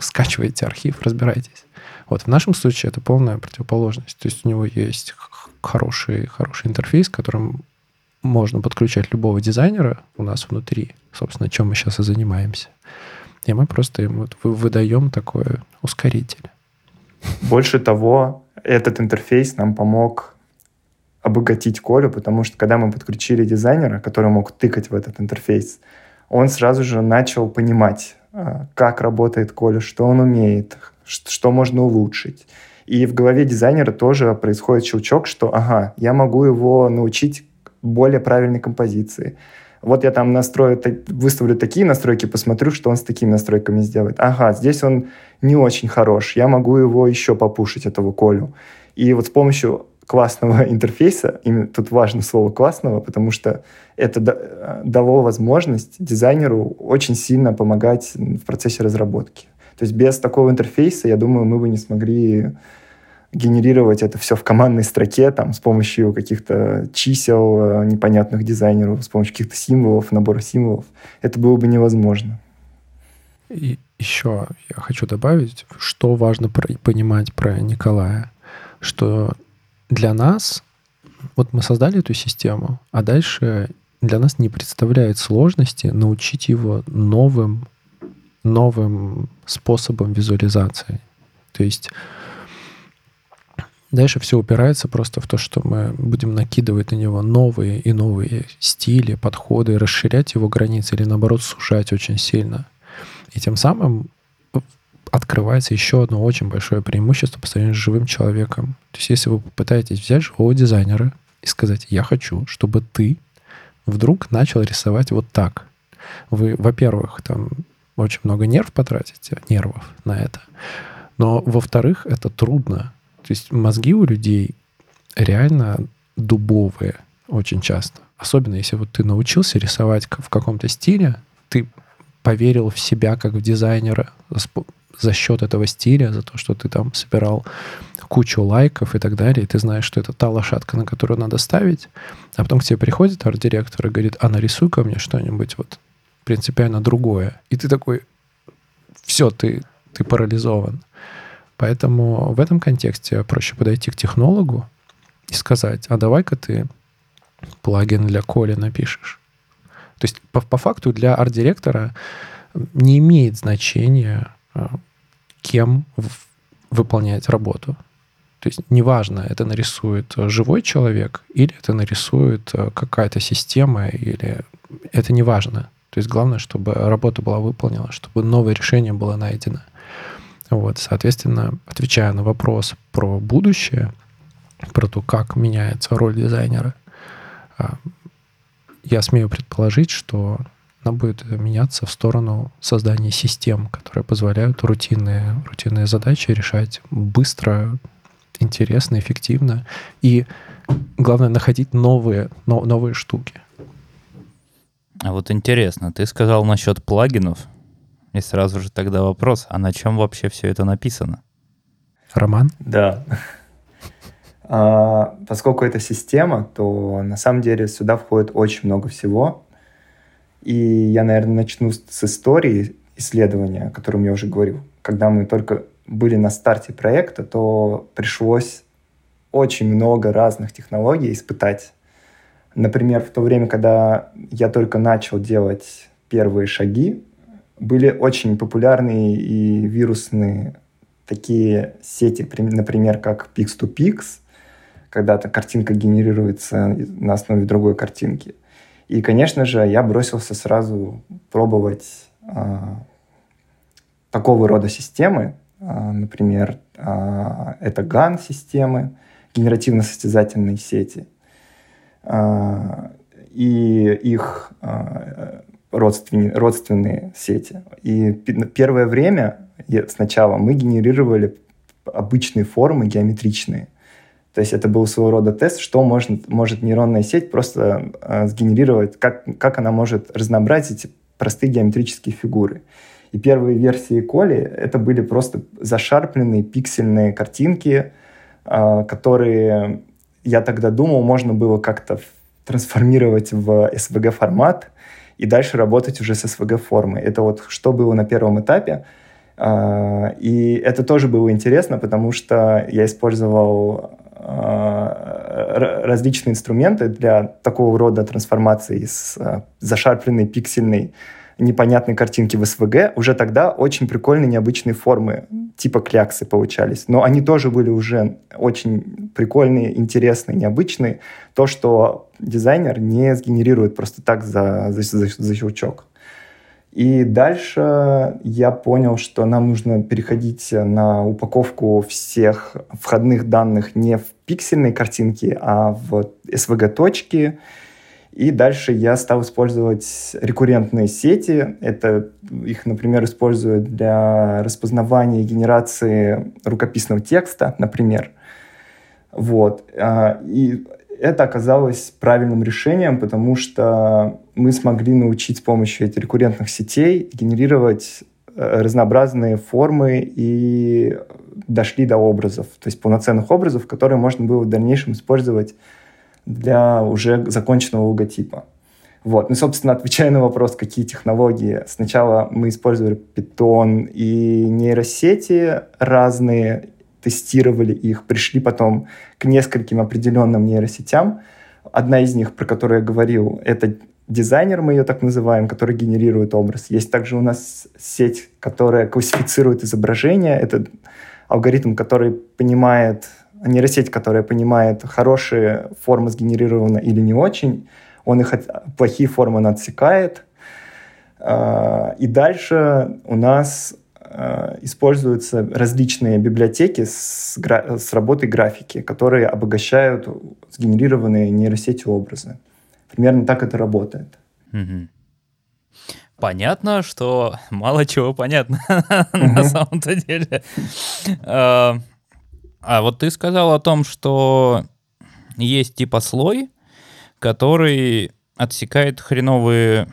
Скачивайте архив, разбирайтесь. Вот в нашем случае это полная противоположность. То есть у него есть хороший, хороший интерфейс, к которому можно подключать любого дизайнера у нас внутри, собственно, чем мы сейчас и занимаемся. И мы просто ему выдаем такой ускоритель. Больше того, этот интерфейс нам помог обогатить Колю, потому что когда мы подключили дизайнера, который мог тыкать в этот интерфейс, он сразу же начал понимать, как работает Коля, что он умеет, что можно улучшить. И в голове дизайнера тоже происходит щелчок, что ага, я могу его научить более правильной композиции. Вот я там настрою, выставлю такие настройки, посмотрю, что он с такими настройками сделает. Ага, здесь он не очень хорош, я могу его еще попушить, этого Колю. И вот с помощью классного интерфейса, именно тут важно слово «классного», потому что это дало возможность дизайнеру очень сильно помогать в процессе разработки. То есть без такого интерфейса, я думаю, мы бы не смогли генерировать это все в командной строке там, с помощью каких-то чисел непонятных дизайнеру, с помощью каких-то символов, набора символов. Это было бы невозможно. И еще я хочу добавить, что важно про- понимать про Николая, что для нас, вот мы создали эту систему, а дальше для нас не представляет сложности научить его новым, новым способом визуализации. То есть дальше все упирается просто в то, что мы будем накидывать на него новые и новые стили, подходы, расширять его границы или, наоборот, сужать очень сильно. И тем самым открывается еще одно очень большое преимущество по сравнению с живым человеком. То есть если вы попытаетесь взять живого дизайнера и сказать, я хочу, чтобы ты вдруг начал рисовать вот так. Вы, во-первых, там очень много нерв потратите, нервов на это. Но, во-вторых, это трудно. То есть мозги у людей реально дубовые очень часто. Особенно если вот ты научился рисовать в каком-то стиле, ты поверил в себя как в дизайнера за счет этого стиля, за то, что ты там собирал кучу лайков и так далее, и ты знаешь, что это та лошадка, на которую надо ставить, а потом к тебе приходит арт-директор и говорит, а нарисуй ко мне что-нибудь вот принципиально другое. И ты такой, все, ты, ты парализован. Поэтому в этом контексте проще подойти к технологу и сказать, а давай-ка ты плагин для Коли напишешь. То есть по, по факту для арт-директора не имеет значения, кем выполнять работу. То есть неважно, это нарисует живой человек или это нарисует какая-то система, или это неважно. То есть главное, чтобы работа была выполнена, чтобы новое решение было найдено. Вот, соответственно, отвечая на вопрос про будущее, про то, как меняется роль дизайнера, я смею предположить, что она будет меняться в сторону создания систем, которые позволяют рутинные, рутинные задачи решать быстро, интересно, эффективно. И главное, находить новые, но, новые штуки. А вот интересно, ты сказал насчет плагинов, и сразу же тогда вопрос, а на чем вообще все это написано? Роман? Да. Поскольку это система, то на самом деле сюда входит очень много всего. И я, наверное, начну с истории исследования, о котором я уже говорил. Когда мы только были на старте проекта, то пришлось очень много разных технологий испытать. Например, в то время, когда я только начал делать первые шаги, были очень популярные и вирусные такие сети, например, как пикс ту пикс, когда-то картинка генерируется на основе другой картинки. И, конечно же, я бросился сразу пробовать э, такого рода системы. Э, например, э, это ган-системы, генеративно-состязательные сети. Э, и их э, родственные, родственные сети. И п- первое время я, сначала мы генерировали обычные формы геометричные. То есть это был своего рода тест, что может, может нейронная сеть просто э, сгенерировать, как, как она может разнообразить эти простые геометрические фигуры. И первые версии Коли это были просто зашарпленные пиксельные картинки, э, которые, я тогда думал, можно было как-то трансформировать в эс ви джи формат и дальше работать уже с эс ви джи формой. Это вот что было на первом этапе. Э, и это тоже было интересно, потому что я использовал различные инструменты для такого рода трансформации из зашарпленной, пиксельной, непонятной картинки в эс ви джи. Уже тогда очень прикольные, необычные формы, типа кляксы получались. Но они тоже были уже очень прикольные, интересные, необычные. То, что дизайнер не сгенерирует просто так за, за, за, за щелчок. И дальше я понял, что нам нужно переходить на упаковку всех входных данных не в пиксельные картинки, а в эс ви джи-точки. И дальше я стал использовать рекуррентные сети. Это, их, например, используют для распознавания и генерации рукописного текста, например. Вот. И это оказалось правильным решением, потому что мы смогли научить с помощью этих рекуррентных сетей генерировать разнообразные формы и дошли до образов, то есть полноценных образов, которые можно было в дальнейшем использовать для уже законченного логотипа. Вот. Ну, собственно, отвечая на вопрос, какие технологии. Сначала мы использовали Python и нейросети разные, тестировали их, пришли потом к нескольким определенным нейросетям. Одна из них, про которую я говорил, это дизайнер, мы ее так называем, который генерирует образ. Есть также у нас сеть, которая классифицирует изображение. Это алгоритм, который понимает, нейросеть, которая понимает, хорошие формы сгенерированы или не очень. Он их, плохие формы, отсекает. И дальше у нас используются различные библиотеки с, гра- с работой графики, которые обогащают сгенерированные нейросетью образы. Примерно так это работает. Угу. Понятно, что мало чего понятно на самом-то деле. А вот ты сказал о том, что есть типа слой, который отсекает хреновые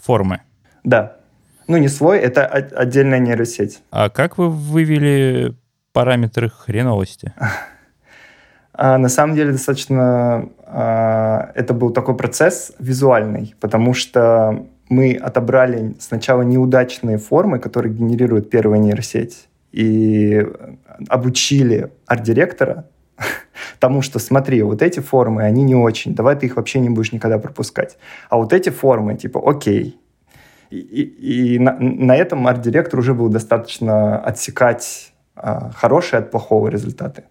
формы. Да. Ну, не слой, это отдельная нейросеть. А как вы вывели параметры хреновости? На самом деле, достаточно... Это был такой процесс визуальный, потому что мы отобрали сначала неудачные формы, которые генерирует первая нейросеть, и обучили арт-директора тому, что смотри, вот эти формы, они не очень, давай ты их вообще не будешь никогда пропускать. А вот эти формы, типа, окей. И, и, и на, на этом арт-директор уже был достаточно отсекать а, хорошие от плохого результаты.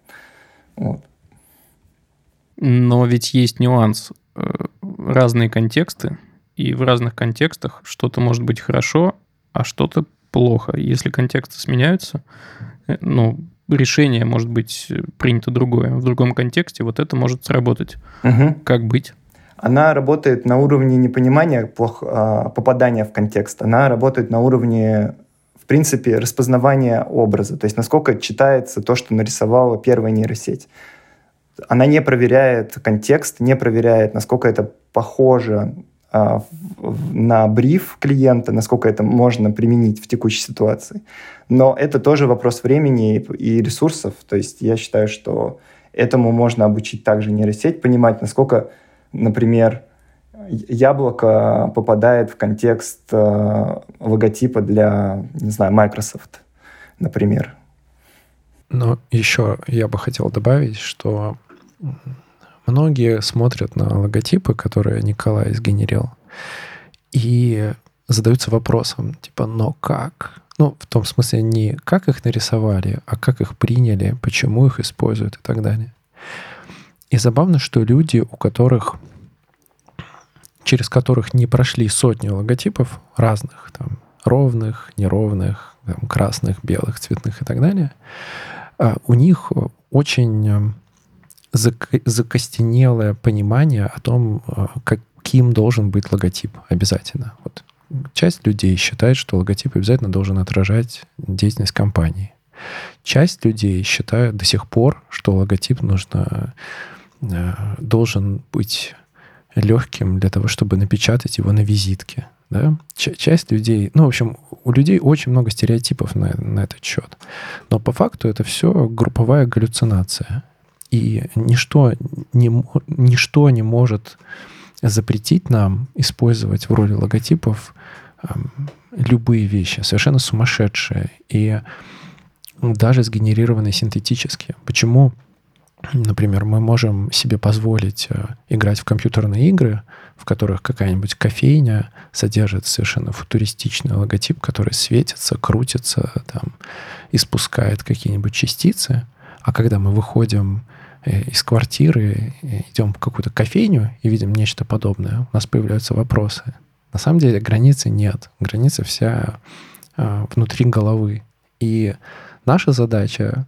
Вот. Но ведь есть нюанс. Разные контексты, и в разных контекстах что-то может быть хорошо, а что-то плохо. Если контексты сменяются, ну, решение может быть принято другое. В другом контексте вот это может сработать. Угу. Как быть? Она работает на уровне непонимания плох... попадания в контекст. Она работает на уровне, в принципе, распознавания образа. То есть насколько читается то, что нарисовала первая нейросеть. Она не проверяет контекст, не проверяет, насколько это похоже э, на бриф клиента, насколько это можно применить в текущей ситуации. Но это тоже вопрос времени и ресурсов. То есть я считаю, что этому можно обучить также нейросеть, понимать, насколько, например, яблоко попадает в контекст э, логотипа для, не знаю, Microsoft, например. Но еще я бы хотел добавить, что многие смотрят на логотипы, которые Николай сгенерил, и задаются вопросом, типа, но как? Ну, в том смысле, не как их нарисовали, а как их приняли, почему их используют и так далее. И забавно, что люди, у которых, через которых не прошли сотни логотипов разных, там, ровных, неровных, там, красных, белых, цветных и так далее, у них очень... закостенелое понимание о том, каким должен быть логотип обязательно. Вот. Часть людей считает, что логотип обязательно должен отражать деятельность компании. Часть людей считает до сих пор, что логотип нужно, должен быть легким для того, чтобы напечатать его на визитке. Да? Часть людей... Ну, в общем, у людей очень много стереотипов на, на этот счет. Но по факту это все групповая галлюцинация. И ничто не, ничто не может запретить нам использовать в роли логотипов э, любые вещи, совершенно сумасшедшие и даже сгенерированные синтетически. Почему, например, мы можем себе позволить играть в компьютерные игры, в которых какая-нибудь кофейня содержит совершенно футуристичный логотип, который светится, крутится, там, испускает какие-нибудь частицы, а когда мы выходим из квартиры, идем в какую-то кофейню и видим нечто подобное, у нас появляются вопросы. На самом деле границы нет. Граница вся э, внутри головы. И наша задача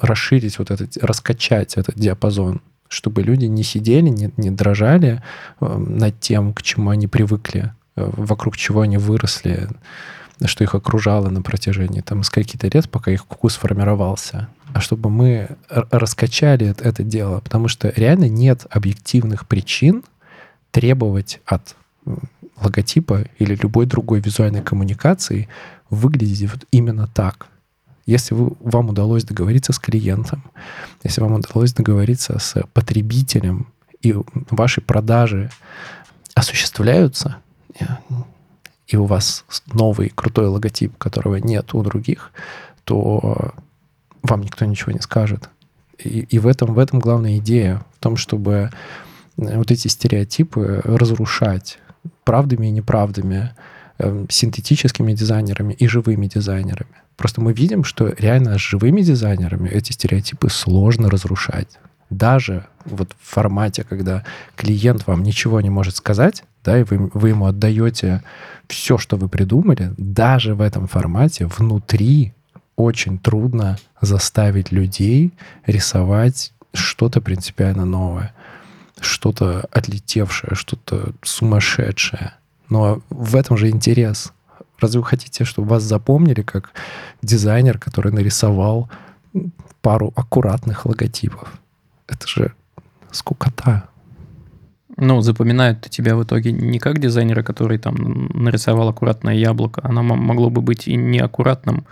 расширить вот этот, раскачать этот диапазон, чтобы люди не сидели, не, не дрожали э, над тем, к чему они привыкли, э, вокруг чего они выросли, что их окружало на протяжении там, скольки-то лет, пока их вкус формировался, а чтобы мы раскачали это дело, потому что реально нет объективных причин требовать от логотипа или любой другой визуальной коммуникации выглядеть вот именно так. Если вы, вам удалось договориться с клиентом, если вам удалось договориться с потребителем, и ваши продажи осуществляются, и у вас новый крутой логотип, которого нет у других, то вам никто ничего не скажет. И, и в, этом, в этом главная идея, в том, чтобы вот эти стереотипы разрушать правдами и неправдами, синтетическими дизайнерами и живыми дизайнерами. Просто мы видим, что реально с живыми дизайнерами эти стереотипы сложно разрушать. Даже вот в формате, когда клиент вам ничего не может сказать, да, и вы, вы ему отдаете все, что вы придумали, даже в этом формате внутри очень трудно заставить людей рисовать что-то принципиально новое, что-то отлетевшее, что-то сумасшедшее. Но в этом же интерес. Разве вы хотите, чтобы вас запомнили как дизайнер, который нарисовал пару аккуратных логотипов? Это же скукота. Ну, запоминают тебя в итоге не как дизайнера, который там нарисовал аккуратное яблоко. Оно могло бы быть и неаккуратным,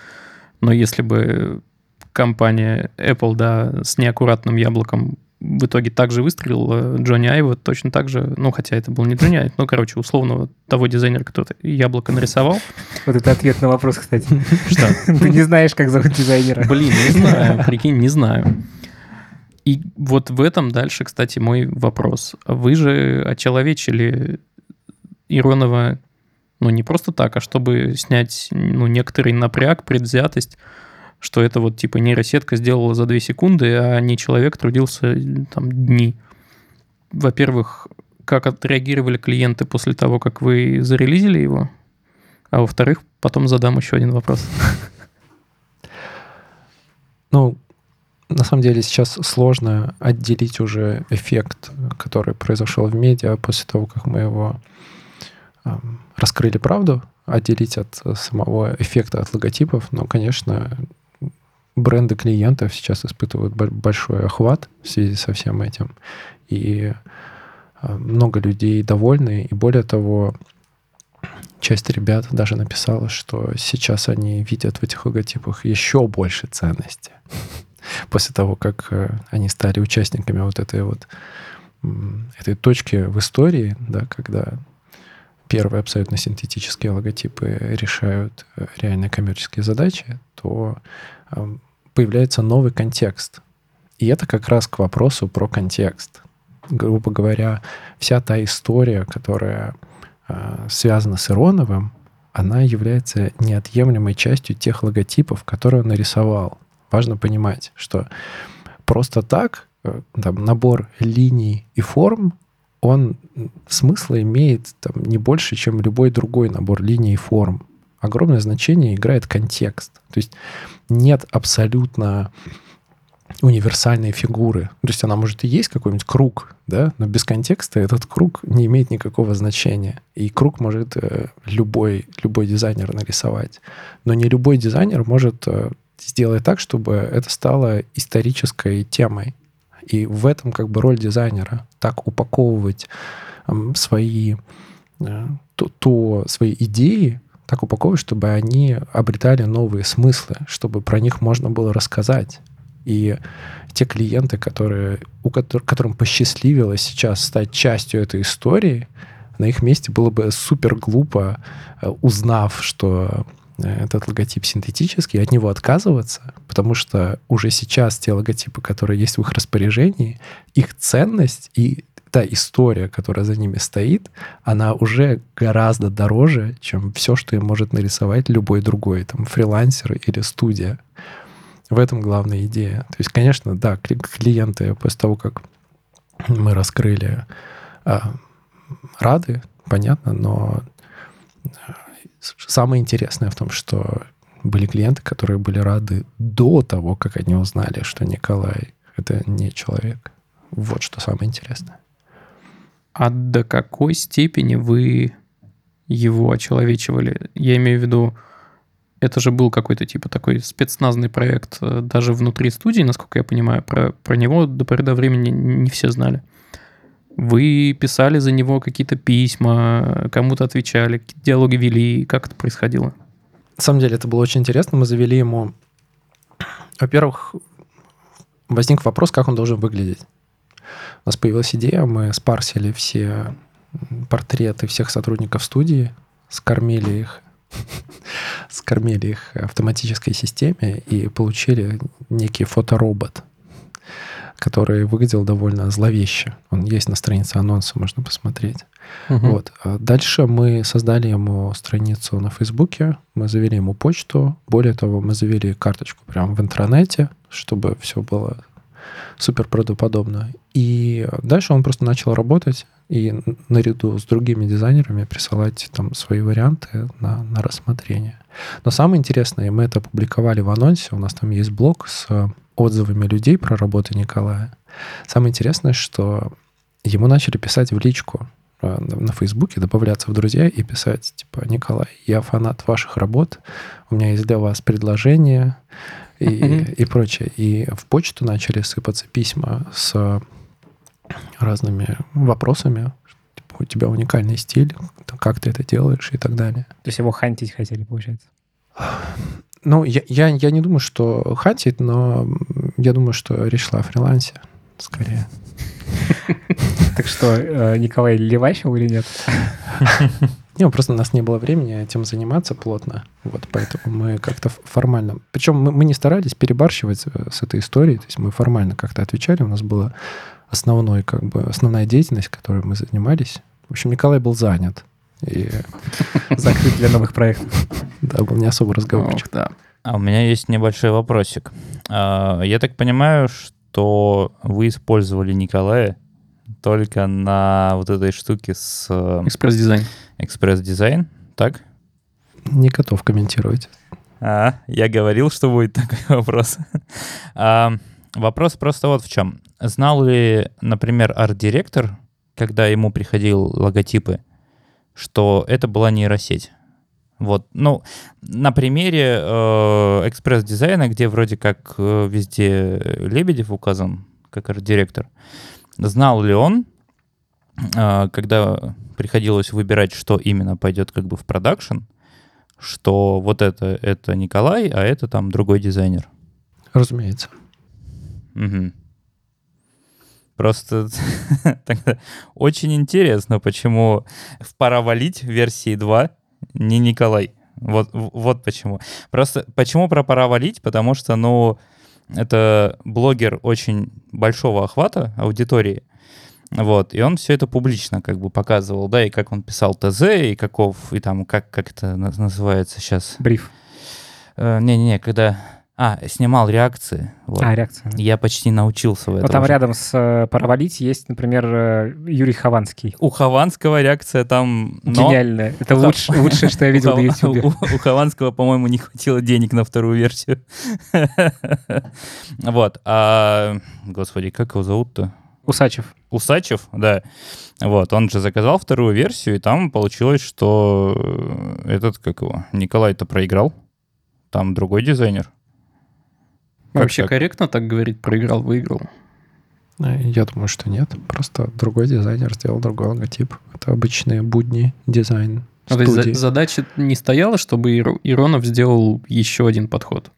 но если бы компания Apple, да, с неаккуратным яблоком в итоге также выстрелила, Джонни Айва точно так же, ну, хотя это был не Джонни Айв, но, короче, условно, того дизайнера, кто-то яблоко нарисовал. Вот это ответ на вопрос, кстати. Что? Ты не знаешь, как зовут дизайнера. Блин, не знаю, прикинь, не знаю. И вот в этом дальше, кстати, мой вопрос. Вы же очеловечили Иронова, ну, не просто так, а чтобы снять, ну, некоторый напряг, предвзятость, что это вот типа нейросетка сделала за две секунды, а не человек трудился там дни. Во-первых, как отреагировали клиенты после того, как вы зарелизили его? А во-вторых, потом задам еще один вопрос. Ну, на самом деле сейчас сложно отделить уже эффект, который произошел в медиа после того, как мы его э, раскрыли правду, отделить от самого эффекта, от логотипов. Но, конечно, бренды клиентов сейчас испытывают большой охват в связи со всем этим. И э, много людей довольны. И более того, часть ребят даже написала, что сейчас они видят в этих логотипах еще больше ценности. После того, как они стали участниками вот этой вот этой точки в истории, да, когда первые абсолютно синтетические логотипы решают реальные коммерческие задачи, то появляется новый контекст. И это как раз к вопросу про контекст. Грубо говоря, вся та история, которая связана с Ироновым, она является неотъемлемой частью тех логотипов, которые он нарисовал. Важно понимать, что просто так там, набор линий и форм, он смысла имеет там, не больше, чем любой другой набор линий и форм. Огромное значение играет контекст. То есть нет абсолютно универсальной фигуры. То есть она может и есть какой-нибудь круг, да, но без контекста этот круг не имеет никакого значения. И круг может любой, любой дизайнер нарисовать. Но не любой дизайнер может... сделай так, чтобы это стало исторической темой. И в этом как бы роль дизайнера. Так упаковывать э, свои, э, то, то, свои идеи, так упаковывать, чтобы они обретали новые смыслы, чтобы про них можно было рассказать. И те клиенты, которые, у которых, которым посчастливилось сейчас стать частью этой истории, на их месте было бы супер глупо, э, узнав, что... этот логотип синтетический, от него отказываться, потому что уже сейчас те логотипы, которые есть в их распоряжении, их ценность и та история, которая за ними стоит, она уже гораздо дороже, чем все, что им может нарисовать любой другой, там, фрилансер или студия. В этом главная идея. То есть, конечно, да, клиенты после того, как мы раскрыли, рады, понятно, но... Самое интересное в том, что были клиенты, которые были рады до того, как они узнали, что Николай — это не человек. Вот что самое интересное. А до какой степени вы его очеловечивали? Я имею в виду, это же был какой-то типа такой спецназный проект даже внутри студии, насколько я понимаю. Про, про него до поры до времени не все знали. Вы писали за него какие-то письма, кому-то отвечали, какие-то диалоги вели. Как это происходило? На самом деле это было очень интересно. Мы завели ему... Во-первых, возник вопрос, как он должен выглядеть. У нас появилась идея, мы спарсили все портреты всех сотрудников студии, скормили их, скормили их автоматической системе и получили некий фоторобот, который выглядел довольно зловеще. Он есть на странице анонса, можно посмотреть. Угу. Вот. Дальше мы создали ему страницу на Фейсбуке, мы завели ему почту. Более того, мы завели карточку прямо в интернете, чтобы все было супер правдоподобно. И дальше он просто начал работать. и наряду с другими дизайнерами присылать там свои варианты на, на рассмотрение. Но самое интересное, мы это опубликовали в анонсе, у нас там есть блог с отзывами людей про работу Николая. Самое интересное, что ему начали писать в личку на Фейсбуке, добавляться в друзья и писать, типа, Николай, я фанат ваших работ, у меня есть для вас предложение и, mm-hmm. и прочее. И в почту начали сыпаться письма с разными вопросами, типа, у тебя уникальный стиль, как ты это делаешь и так далее. То есть его хантить хотели, получается? Ну, я, я, я не думаю, что хантить, но я думаю, что речь шла о фрилансе скорее. Так что, Николай левачил или нет? Не, просто у нас не было времени этим заниматься плотно, вот, поэтому мы как-то формально... Причем мы, мы не старались перебарщивать с этой историей, то есть мы формально как-то отвечали, у нас была основной, как бы, основная деятельность, которой мы занимались. В общем, Николай был занят. И... Закрыт для новых проектов. Да, был не особо разговорчик. А у меня есть небольшой вопросик. Я так понимаю, что то вы использовали Николая только на вот этой штуке с... Экспресс-дизайн. Экспресс-дизайн, так? Не готов комментировать. А, я говорил, что будет такой вопрос. А, вопрос просто вот в чем. Знал ли, например, арт-директор, когда ему приходил логотипы, что это была нейросеть? Вот, ну, на примере э, экспресс-дизайна, где вроде как э, везде Лебедев указан, как арт-директор, знал ли он, э, когда приходилось выбирать, что именно пойдет как бы в продакшн, что вот это, это Николай, а это там другой дизайнер? Разумеется. Угу. Просто тогда очень интересно, почему в «Пора валить» версии два не Николай. Вот, вот почему. Просто почему про «Пора валить»? Потому что, ну, это блогер очень большого охвата аудитории. Вот. И он все это публично как бы показывал, да, и как он писал ТЗ, и каков, и там, как, как это называется сейчас? Бриф. Э, не-не-не, когда... А, снимал реакции. Вот. А, реакции. Я почти научился в этом. Вот там уже рядом с «Пора валить» есть, например, Юрий Хованский. У Хованского реакция там... Но... Гениальная. Это Хав... лучшее, лучшее, что я видел на YouTube. У Хованского, по-моему, не хватило денег на вторую версию. Вот. Господи, как его зовут-то? Усачев. Усачев, да. Вот, он же заказал вторую версию, и там получилось, что этот, как его, Николай-то проиграл. Там другой дизайнер. Как Вообще так? Корректно так говорить, проиграл, выиграл? Я думаю, что нет. Просто другой дизайнер сделал другой логотип. Это обычные будни дизайн студии. Задача не стояла, чтобы Иронов сделал еще один подход?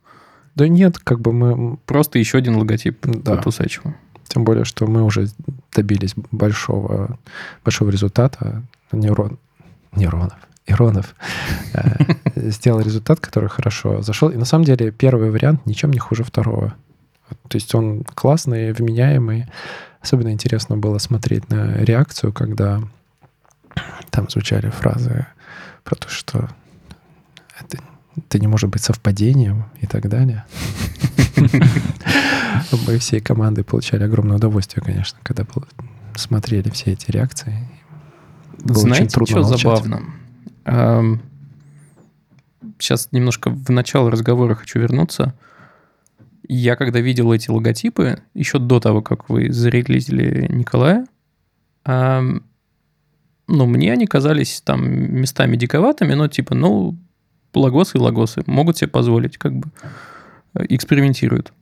Да нет, как бы мы... Просто еще один логотип да. от Усачева. Тем более, что мы уже добились большого, большого результата. Нейрон... Нейронов. Иронов сделал результат, который хорошо зашел. И на самом деле первый вариант ничем не хуже второго. То есть он классный, вменяемый. Особенно интересно было смотреть на реакцию, когда там звучали фразы про то, что это, это не может быть совпадением и так далее. Мы всей командой получали огромное удовольствие, конечно, когда смотрели все эти реакции. Знаете, что забавно? Сейчас немножко в начало разговора хочу вернуться. Я когда видел эти логотипы, еще до того, как вы зарелизили Николая, ну, мне они казались там местами диковатыми, но типа, ну, логосы и логосы могут себе позволить, как бы экспериментируют.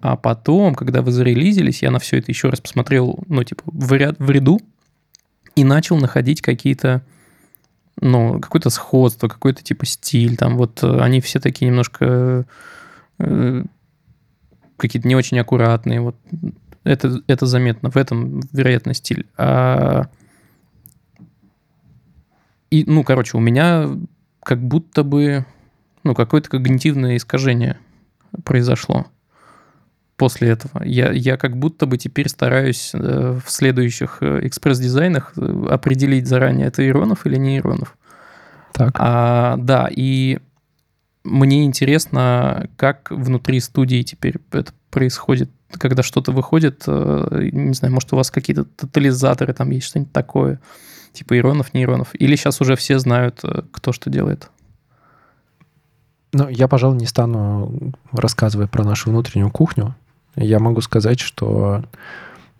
А потом, когда вы зарелизились, я на все это еще раз посмотрел, ну, типа, в ряд, в ряду и начал находить какие-то ну, какое-то сходство, какой-то типа стиль, там вот они все такие немножко э, какие-то не очень аккуратные, вот это, это заметно, в этом, вероятно, стиль. А... И, ну, короче, у меня как будто бы, ну, какое-то когнитивное искажение произошло после этого. Я, я как будто бы теперь стараюсь в следующих экспресс-дизайнах определить заранее, это Иронов или не Иронов. Так. А, да, и мне интересно, как внутри студии теперь это происходит, когда что-то выходит, не знаю, может, у вас какие-то тотализаторы там есть, что-нибудь такое, типа Иронов, не Иронов, или сейчас уже все знают, кто что делает? Ну, я, пожалуй, не стану рассказывать про нашу внутреннюю кухню. Я могу сказать, что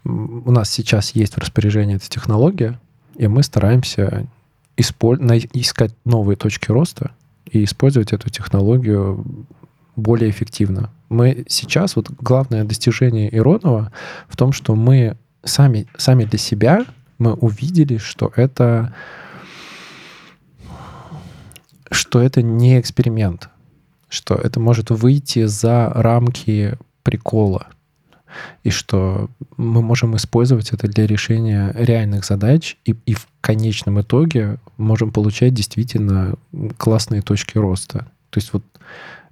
у нас сейчас есть в распоряжении эта технология, и мы стараемся исполь... искать новые точки роста и использовать эту технологию более эффективно. Мы сейчас, вот главное достижение Иронова в том, что мы сами, сами для себя мы увидели, что это, что это не эксперимент, что это может выйти за рамки прикола, и что мы можем использовать это для решения реальных задач, и, и в конечном итоге можем получать действительно классные точки роста. То есть вот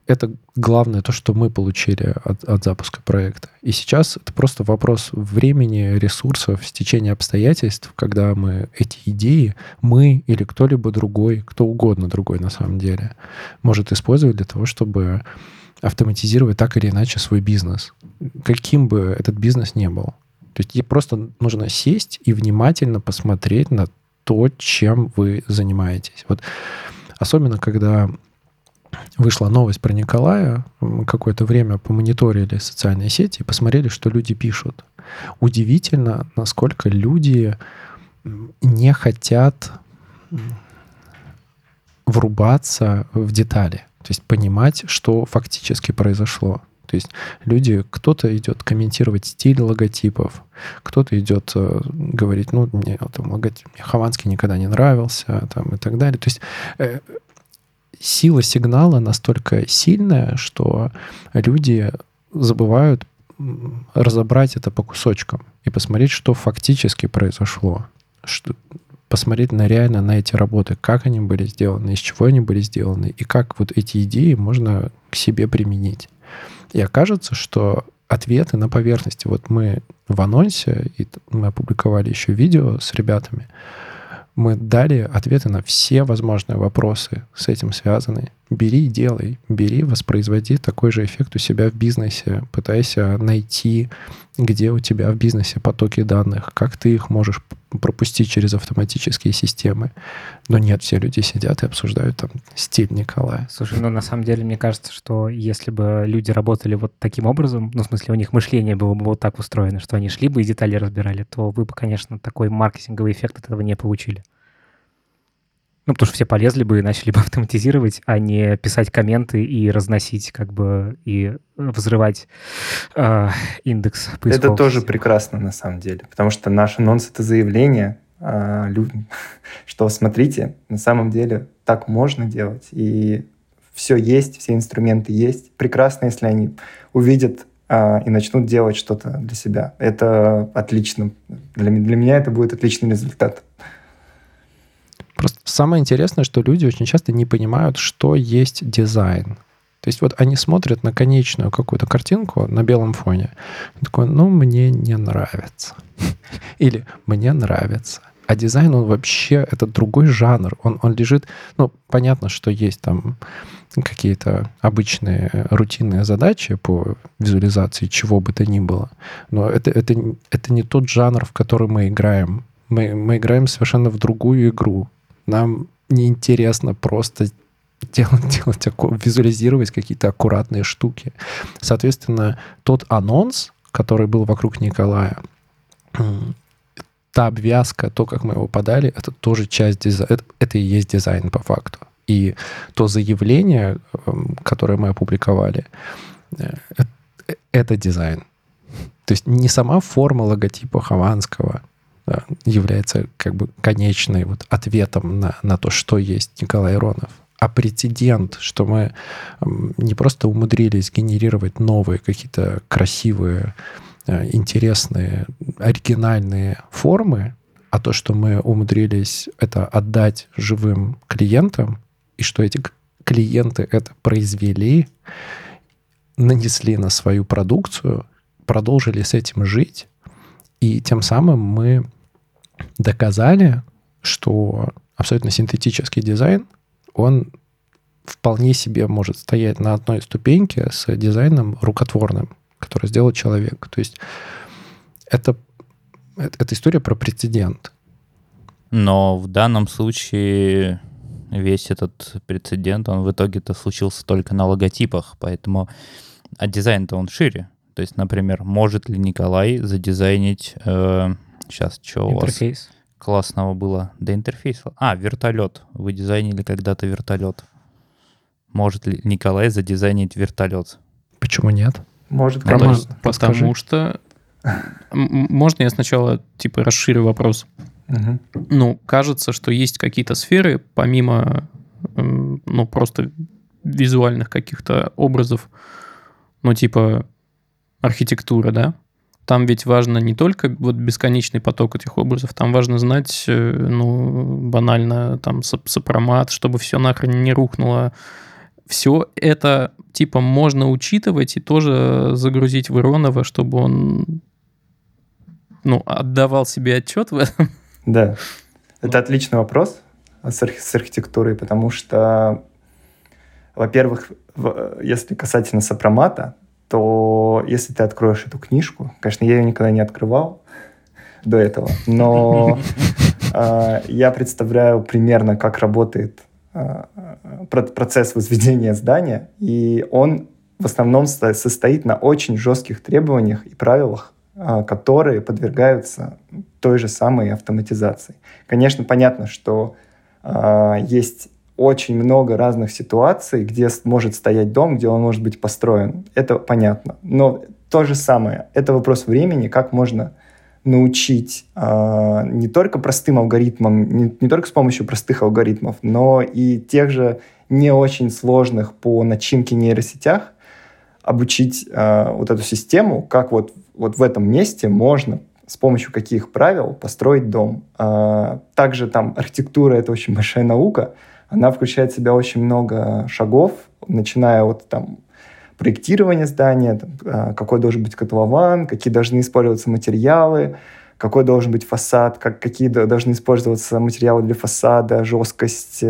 это главное, то, что мы получили от, от запуска проекта. И сейчас это просто вопрос времени, ресурсов, стечения обстоятельств, когда мы эти идеи, мы или кто-либо другой, кто угодно другой на самом деле, может использовать для того, чтобы автоматизировать так или иначе свой бизнес. Каким бы этот бизнес ни был. То есть ей просто нужно сесть и внимательно посмотреть на то, чем вы занимаетесь. Вот особенно, когда вышла новость про Николая, мы какое-то время помониторили социальные сети и посмотрели, что люди пишут. Удивительно, насколько люди не хотят врубаться в детали, то есть понимать, что фактически произошло. То есть люди, кто-то идет комментировать стиль логотипов, кто-то идет э, говорить, ну, мне, там, логотип, мне Хованский никогда не нравился, там, и так далее. То есть э, сила сигнала настолько сильная, что люди забывают разобрать это по кусочкам и посмотреть, что фактически произошло, что... посмотреть на реально на эти работы, как они были сделаны, из чего они были сделаны, и как вот эти идеи можно к себе применить. И окажется, что ответы на поверхности. Вот мы в анонсе, и мы опубликовали еще видео с ребятами, мы дали ответы на все возможные вопросы с этим связанные. Бери и делай, бери, воспроизводи такой же эффект у себя в бизнесе, пытайся найти, где у тебя в бизнесе потоки данных, как ты их можешь пропустить через автоматические системы. Но нет, все люди сидят и обсуждают там стиль Николая. Слушай, ну на самом деле мне кажется, что если бы люди работали вот таким образом, ну в смысле у них мышление было бы вот так устроено, что они шли бы и детали разбирали, то вы бы, конечно, такой маркетинговый эффект от этого не получили. Ну, потому что все полезли бы и начали бы автоматизировать, а не писать комменты и разносить, как бы, и взрывать э, индекс поисков. Это тоже прекрасно, на самом деле, потому что наш анонс — это заявление э, людям, что, смотрите, на самом деле так можно делать, и все есть, все инструменты есть. Прекрасно, если они увидят э, и начнут делать что-то для себя. Это отлично. Для, для меня это будет отличный результат. Просто самое интересное, что люди очень часто не понимают, что есть дизайн. То есть вот они смотрят на конечную какую-то картинку на белом фоне. Такой, ну, мне не нравится. Или мне нравится. А дизайн, он вообще, это другой жанр. Он, он лежит, ну, понятно, что есть там какие-то обычные рутинные задачи по визуализации чего бы то ни было. Но это, это, это не тот жанр, в который мы играем. Мы, мы играем совершенно в другую игру. Нам неинтересно просто делать, делать, визуализировать какие-то аккуратные штуки. Соответственно, тот анонс, который был вокруг Николая, та обвязка, то, как мы его подали, это тоже часть дизайна. Это, это и есть дизайн по факту. И то заявление, которое мы опубликовали, это, это дизайн. То есть не сама форма логотипа Хованского является как бы конечной вот ответом на, на то, что есть Николай Иронов. А прецедент, что мы не просто умудрились генерировать новые какие-то красивые, интересные, оригинальные формы, а то, что мы умудрились это отдать живым клиентам, и что эти клиенты это произвели, нанесли на свою продукцию, продолжили с этим жить, и тем самым мы доказали, что абсолютно синтетический дизайн, он вполне себе может стоять на одной ступеньке с дизайном рукотворным. которое сделал человек. То есть это, это, это история про прецедент. Но в данном случае весь этот прецедент, он в итоге-то случился только на логотипах, поэтому... А дизайн-то он шире. То есть, например, может ли Николай задизайнить... Э, сейчас, что у вас классного было? Да интерфейс. А, вертолет. Вы дизайнили когда-то вертолет. Может ли Николай задизайнить вертолет? Почему нет? Может, ну, Роман, есть, потому что... Можно я сначала типа расширю вопрос? Угу. Ну, кажется, что есть какие-то сферы, помимо ну, просто визуальных каких-то образов, ну, типа архитектура, да? Там ведь важно не только вот бесконечный поток этих образов, там важно знать, ну, банально, там, сопромат, чтобы все нахрен не рухнуло. Все это, типа, можно учитывать и тоже загрузить в Иронова, чтобы он, ну, отдавал себе отчет в этом. Да. Это отличный вопрос с, арх- с архитектурой, потому что, во-первых, если касательно сопромата, то если ты откроешь эту книжку... Конечно, я ее никогда не открывал до этого, но я представляю примерно, как работает процесс возведения здания, и он в основном состоит на очень жестких требованиях и правилах, которые подвергаются той же самой автоматизации. Конечно, понятно, что есть... очень много разных ситуаций, где может стоять дом, где он может быть построен. Это понятно. Но то же самое. Это вопрос времени, как можно научить э, не только простым алгоритмам, не, не только с помощью простых алгоритмов, но и тех же не очень сложных по начинке нейросетях обучить э, вот эту систему, как вот, вот в этом месте можно с помощью каких правил построить дом. Э, также там архитектура — это очень большая наука, она включает в себя очень много шагов, начиная от там, проектирования здания, там, какой должен быть котлован, какие должны использоваться материалы, какой должен быть фасад, как, какие должны использоваться материалы для фасада, жесткость.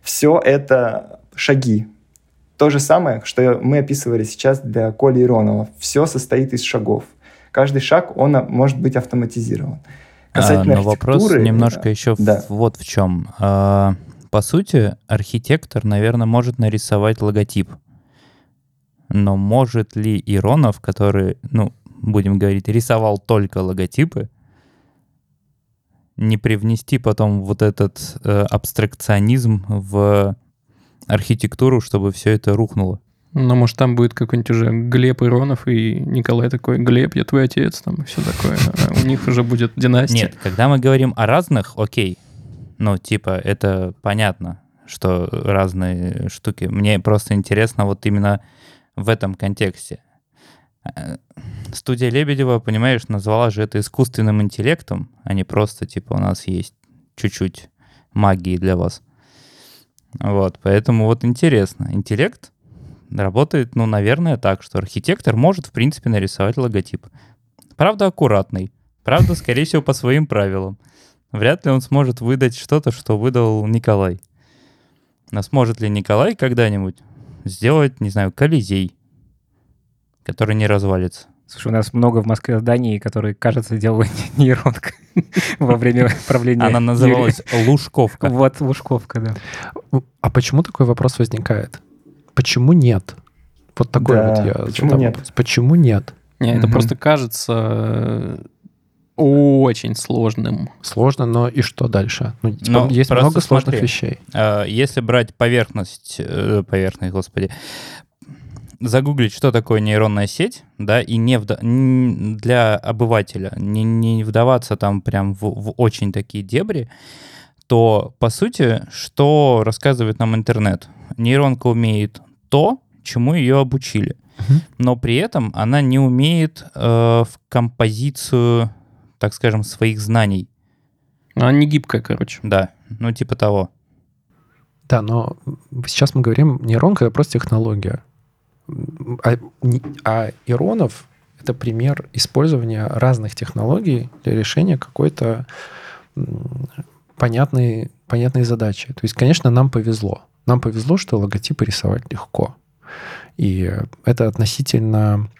Все это шаги. То же самое, что мы описывали сейчас для Коли Иронова. Все состоит из шагов. Каждый шаг, он может быть автоматизирован. Касательно а, но архитектуры... Вопрос немножко да, еще да. В, вот в чем... А... По сути, архитектор, наверное, может нарисовать логотип. Но может ли Иронов, который, ну, будем говорить, рисовал только логотипы, не привнести потом вот этот э, абстракционизм в архитектуру, чтобы все это рухнуло? Ну, может, там будет какой-нибудь уже Глеб Иронов, и Николай такой: Глеб, я твой отец, там, и все такое. А у них уже будет династия. Нет, когда мы говорим о разных, окей. Ну, типа, это понятно, что разные штуки. Мне просто интересно вот именно в этом контексте. Студия Лебедева, понимаешь, назвала же это искусственным интеллектом, а не просто, типа, у нас есть чуть-чуть магии для вас. Вот, поэтому вот интересно. Интеллект работает, ну, наверное, так, что архитектор может, в принципе, нарисовать логотип. Правда, аккуратный. Правда, скорее всего, по своим правилам. Вряд ли он сможет выдать что-то, что выдал Николай. Но сможет ли Николай когда-нибудь сделать, не знаю, Колизей, который не развалится? Слушай, у нас много в Москве зданий, которые, кажется, делала нейронка во время правления. Она называлась Лужковка. Вот, Лужковка, да. А почему такой вопрос возникает? Почему нет? Вот такой вот я... Почему нет? Почему нет? Это просто кажется... очень сложным. Сложно, но и что дальше? Ну, типа, есть много сложных смотри, вещей. Если брать поверхность, поверхность, господи, загуглить, что такое нейронная сеть, да, и не вда... для обывателя, не, не вдаваться там прям в, в очень такие дебри, то, по сути, что рассказывает нам интернет? Нейронка умеет то, чему ее обучили, uh-huh. но при этом она не умеет э, в композицию... так скажем, своих знаний. Она не гибкая, короче. Да, ну типа того. Да, но сейчас мы говорим, нейронка — это просто технология. А, а Иронов — это пример использования разных технологий для решения какой-то понятной, понятной задачи. То есть, конечно, нам повезло. Нам повезло, что логотипы рисовать легко. И это относительно...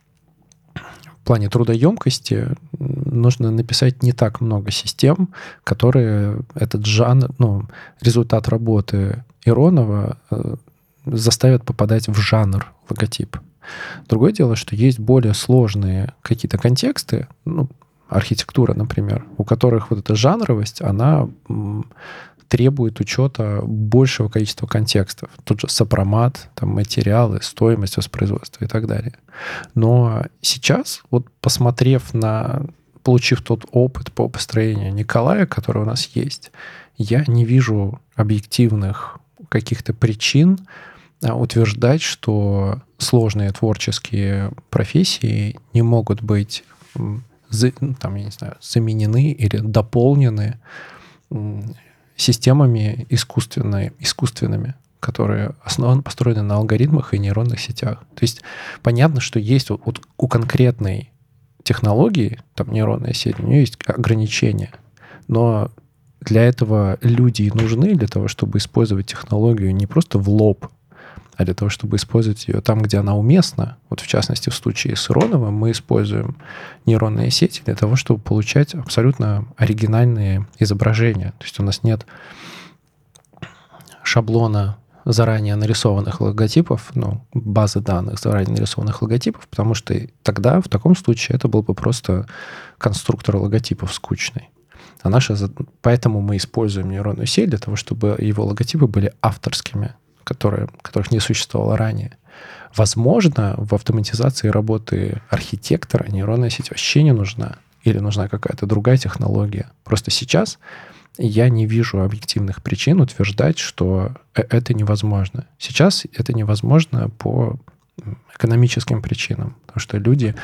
в плане трудоемкости нужно написать не так много систем, которые этот жанр, ну, результат работы Иронова э, заставят попадать в жанр логотип. Другое дело, что есть более сложные какие-то контексты, ну, архитектура, например, у которых вот эта жанровость, она м, требует учета большего количества контекстов. Тут же сопромат, там, материалы, стоимость воспроизводства и так далее. Но сейчас, вот посмотрев на, получив тот опыт по построению Николая, который у нас есть, я не вижу объективных каких-то причин утверждать, что сложные творческие профессии не могут быть за, там, я не знаю, заменены или дополнены системами искусственными, которые основаны, построены на алгоритмах и нейронных сетях. То есть понятно, что есть вот, вот у конкретной технологии, там нейронная сеть, у нее есть ограничения, но для этого люди нужны, для того, чтобы использовать технологию не просто в лоб, а для того, чтобы использовать ее там, где она уместна. Вот в частности, в случае с Ироновым мы используем нейронные сети для того, чтобы получать абсолютно оригинальные изображения. То есть у нас нет шаблона заранее нарисованных логотипов, ну, базы данных заранее нарисованных логотипов, потому что тогда, в таком случае, это был бы просто конструктор логотипов скучный. А наша... Поэтому мы используем нейронную сеть для того, чтобы его логотипы были авторскими, которые, которых не существовало ранее. Возможно, в автоматизации работы архитектора нейронная сеть вообще не нужна, или нужна какая-то другая технология. Просто сейчас я не вижу объективных причин утверждать, что это невозможно. Сейчас это невозможно по экономическим причинам, потому что люди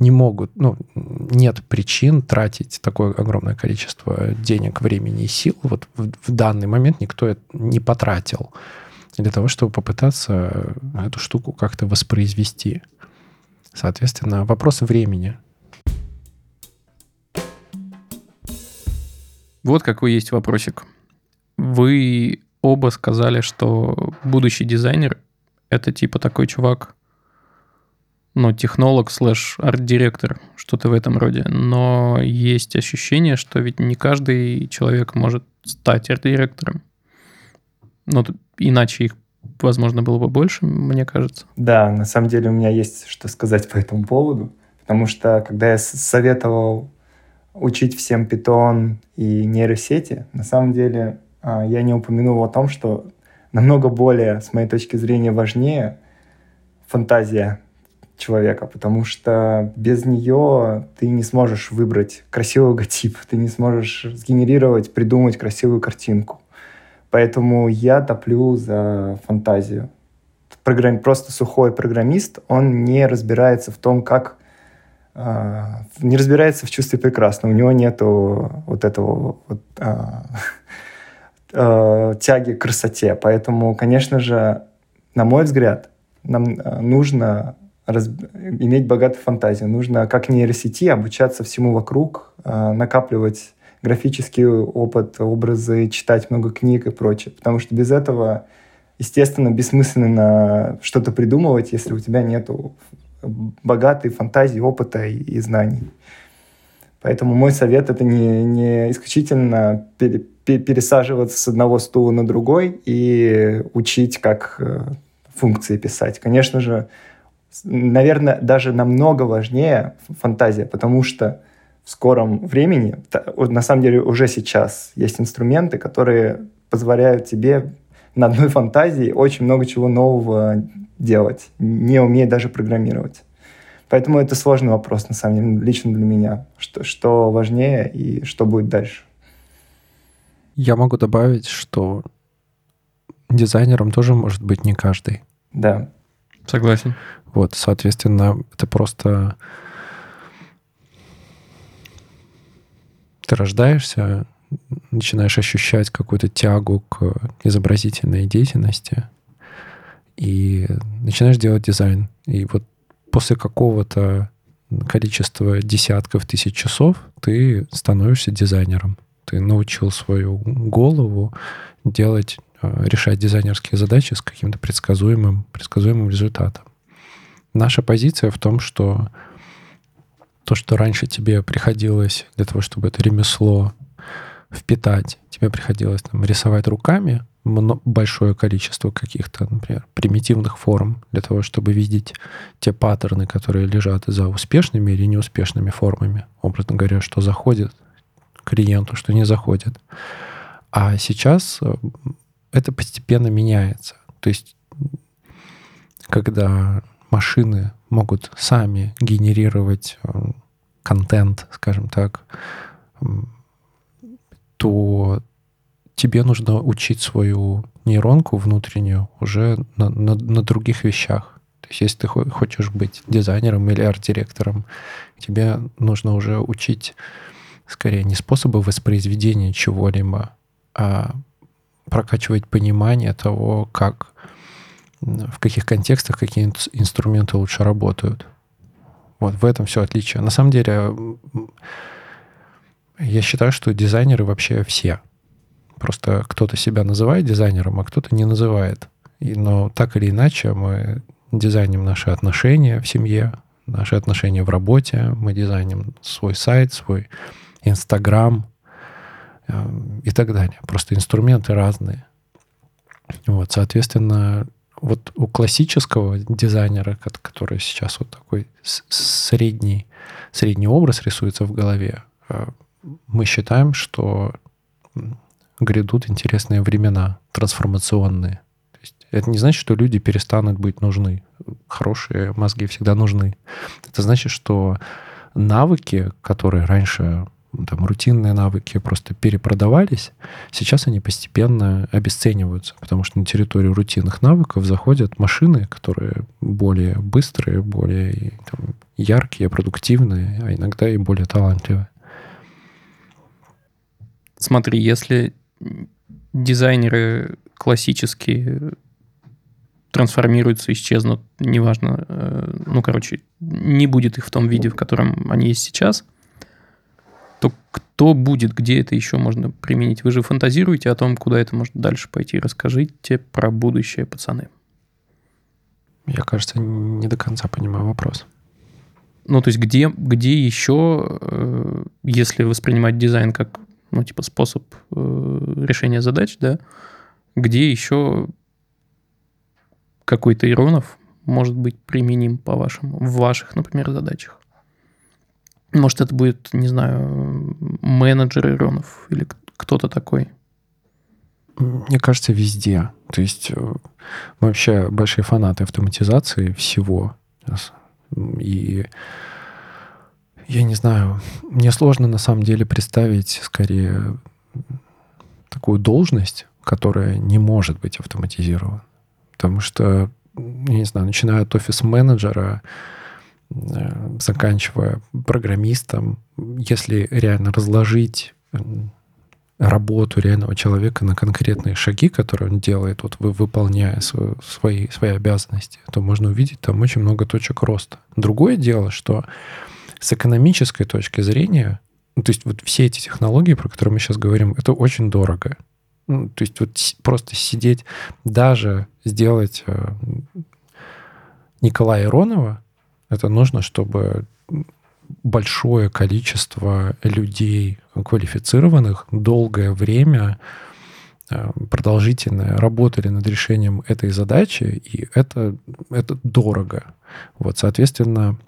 не могут, ну, нет причин тратить такое огромное количество денег, времени и сил. Вот в, в данный момент никто это не потратил для того, чтобы попытаться эту штуку как-то воспроизвести. Соответственно, вопрос времени. Вот какой есть вопросик. Вы оба сказали, что будущий дизайнер — это типа такой чувак, ну, технолог слэш арт-директор, что-то в этом роде. Но есть ощущение, что ведь не каждый человек может стать арт-директором. Ну, иначе их, возможно, было бы больше, мне кажется. Да, на самом деле у меня есть что сказать по этому поводу, потому что когда я советовал учить всем Python и нейросети, на самом деле я не упомянул о том, что намного более, с моей точки зрения, важнее фантазия человека, потому что без нее ты не сможешь выбрать красивый логотип, ты не сможешь сгенерировать, придумать красивую картинку. Поэтому я топлю за фантазию. Программ... Просто сухой программист, он не разбирается в том, как... Э, не разбирается в чувстве прекрасного. У него нету вот этого вот, э, э, тяги к красоте. Поэтому, конечно же, на мой взгляд, нам нужно раз... иметь богатую фантазию. Нужно, как нейросети, обучаться всему вокруг, э, накапливать графический опыт, образы, читать много книг и прочее. Потому что без этого, естественно, бессмысленно что-то придумывать, если у тебя нет богатой фантазии, опыта и, и знаний. Поэтому мой совет — это не, не исключительно пере, пере, пересаживаться с одного стула на другой и учить, как функции писать. Конечно же, наверное, даже намного важнее фантазия, потому что в скором времени, на самом деле уже сейчас, есть инструменты, которые позволяют тебе на одной фантазии очень много чего нового делать, не умея даже программировать. Поэтому это сложный вопрос, на самом деле, лично для меня. Что, что важнее и что будет дальше. Я могу добавить, что дизайнером тоже может быть не каждый. Да. Согласен. Вот, соответственно, это просто... Ты рождаешься, начинаешь ощущать какую-то тягу к изобразительной деятельности и начинаешь делать дизайн. И вот после какого-то количества десятков тысяч часов ты становишься дизайнером. Ты научил свою голову делать, решать дизайнерские задачи с каким-то предсказуемым, предсказуемым результатом. Наша позиция в том, что то, что раньше тебе приходилось для того, чтобы это ремесло впитать, тебе приходилось там рисовать руками большое количество каких-то, например, примитивных форм для того, чтобы видеть те паттерны, которые лежат за успешными или неуспешными формами. Образно говоря, что заходит клиенту, что не заходит. А сейчас это постепенно меняется. То есть, когда машины могут сами генерировать контент, скажем так, то тебе нужно учить свою нейронку внутреннюю уже на, на, на других вещах. То есть если ты хочешь быть дизайнером или арт-директором, тебе нужно уже учить скорее не способы воспроизведения чего-либо, а прокачивать понимание того, как, в каких контекстах какие инструменты лучше работают. Вот в этом все отличие. На самом деле, я считаю, что дизайнеры вообще все. Просто кто-то себя называет дизайнером, а кто-то не называет. И, но так или иначе мы дизайним наши отношения в семье, наши отношения в работе, мы дизайним свой сайт, свой Инстаграм э, и так далее. Просто инструменты разные. Вот, соответственно, вот у классического дизайнера, который сейчас вот такой средний, средний образ рисуется в голове, э, мы считаем, что грядут интересные времена, трансформационные. То есть это не значит, что люди перестанут быть нужны. Хорошие мозги всегда нужны. Это значит, что навыки, которые раньше, там, рутинные навыки, просто перепродавались, сейчас они постепенно обесцениваются, потому что на территорию рутинных навыков заходят машины, которые более быстрые, более там, яркие, продуктивные, а иногда и более талантливые. Смотри, если дизайнеры классические трансформируются, исчезнут, неважно, ну, короче, не будет их в том виде, в котором они есть сейчас, то кто будет, где это еще можно применить? Вы же фантазируете о том, куда это может дальше пойти. Расскажите про будущее, пацаны. Я, кажется, не до конца понимаю вопрос. Ну, то есть где, где еще, если воспринимать дизайн как... ну, типа, способ э, решения задач, да, где еще какой-то Иронов может быть применим по вашим, в ваших, например, задачах. Может, это будет, не знаю, менеджер Иронов или кто-то такой? Мне кажется, везде. То есть вообще большие фанаты автоматизации всего. И... я не знаю, мне сложно на самом деле представить скорее такую должность, которая не может быть автоматизирована. Потому что, я не знаю, начиная от офис-менеджера, заканчивая программистом, если реально разложить работу реального человека на конкретные шаги, которые он делает, вот выполняя свои, свои обязанности, то можно увидеть там очень много точек роста. Другое дело, что с экономической точки зрения, ну, то есть вот все эти технологии, про которые мы сейчас говорим, это очень дорого. Ну, то есть вот просто сидеть, даже сделать э, Николая Иронова, это нужно, чтобы большое количество людей квалифицированных долгое время э, продолжительно работали над решением этой задачи, и это, это дорого. Вот, соответственно...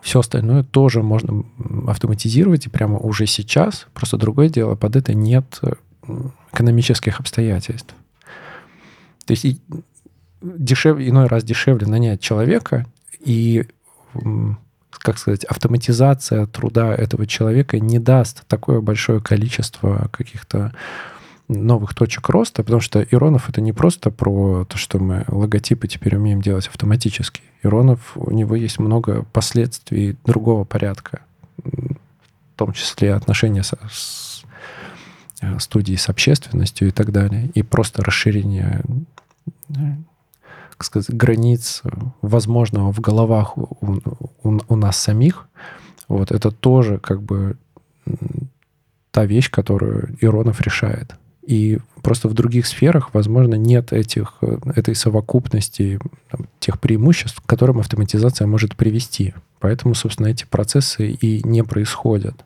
все остальное тоже можно автоматизировать, и прямо уже сейчас. Просто другое дело, под это нет экономических обстоятельств. То есть дешев, иной раз дешевле нанять человека, и, как сказать, автоматизация труда этого человека не даст такое большое количество каких-то новых точек роста, потому что Иронов — это не просто про то, что мы логотипы теперь умеем делать автоматически. Иронов, у него есть много последствий другого порядка, в том числе отношения со, с студией, с общественностью и так далее, и просто расширение, как сказать, границ возможного в головах у, у, у нас самих. Вот это тоже как бы та вещь, которую Иронов решает. И просто в других сферах, возможно, нет этих, этой совокупности там, тех преимуществ, к которым автоматизация может привести. Поэтому, собственно, эти процессы и не происходят.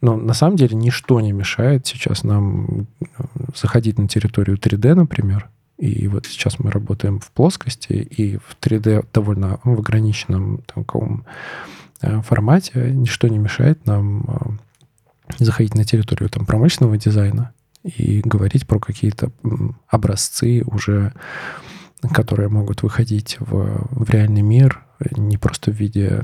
Но на самом деле ничто не мешает сейчас нам заходить на территорию три дэ, например. И вот сейчас мы работаем в плоскости и в три дэ довольно в ограниченном таком формате. Ничто не мешает нам заходить на территорию там, промышленного дизайна и говорить про какие-то образцы уже, которые могут выходить в, в реальный мир не просто в виде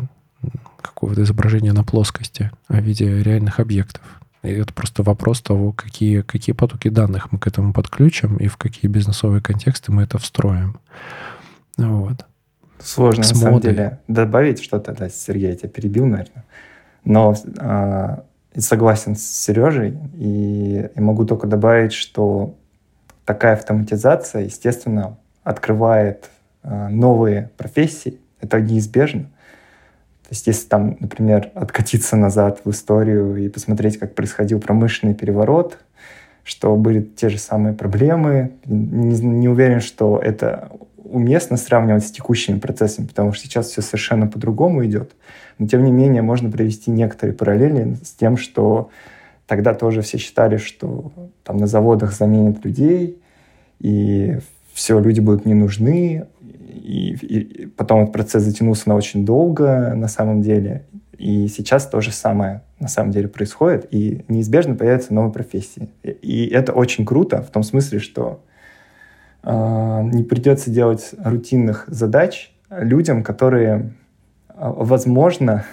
какого-то изображения на плоскости, а в виде реальных объектов. И это просто вопрос того, какие, какие потоки данных мы к этому подключим и в какие бизнесовые контексты мы это встроим. Вот. Сложно, С на модой. Самом деле, добавить что-то. Да, Сергей, я тебя перебил, наверное. Но а, согласен с Сережей. И, и могу только добавить, что такая автоматизация, естественно, открывает а, новые профессии. Это неизбежно. То есть если там, например, откатиться назад в историю и посмотреть, как происходил промышленный переворот, что были те же самые проблемы. Не, не уверен, что это уместно сравнивать с текущими процессами, потому что сейчас все совершенно по-другому идет. Но тем не менее можно провести некоторые параллели с тем, что тогда тоже все считали, что там на заводах заменят людей, и все, люди будут не нужны. И, и потом этот процесс затянулся на очень долго, на самом деле. И сейчас то же самое, на самом деле, происходит. И неизбежно появятся новые профессии. И, и это очень круто в том смысле, что э, не придется делать рутинных задач людям, которые, возможно,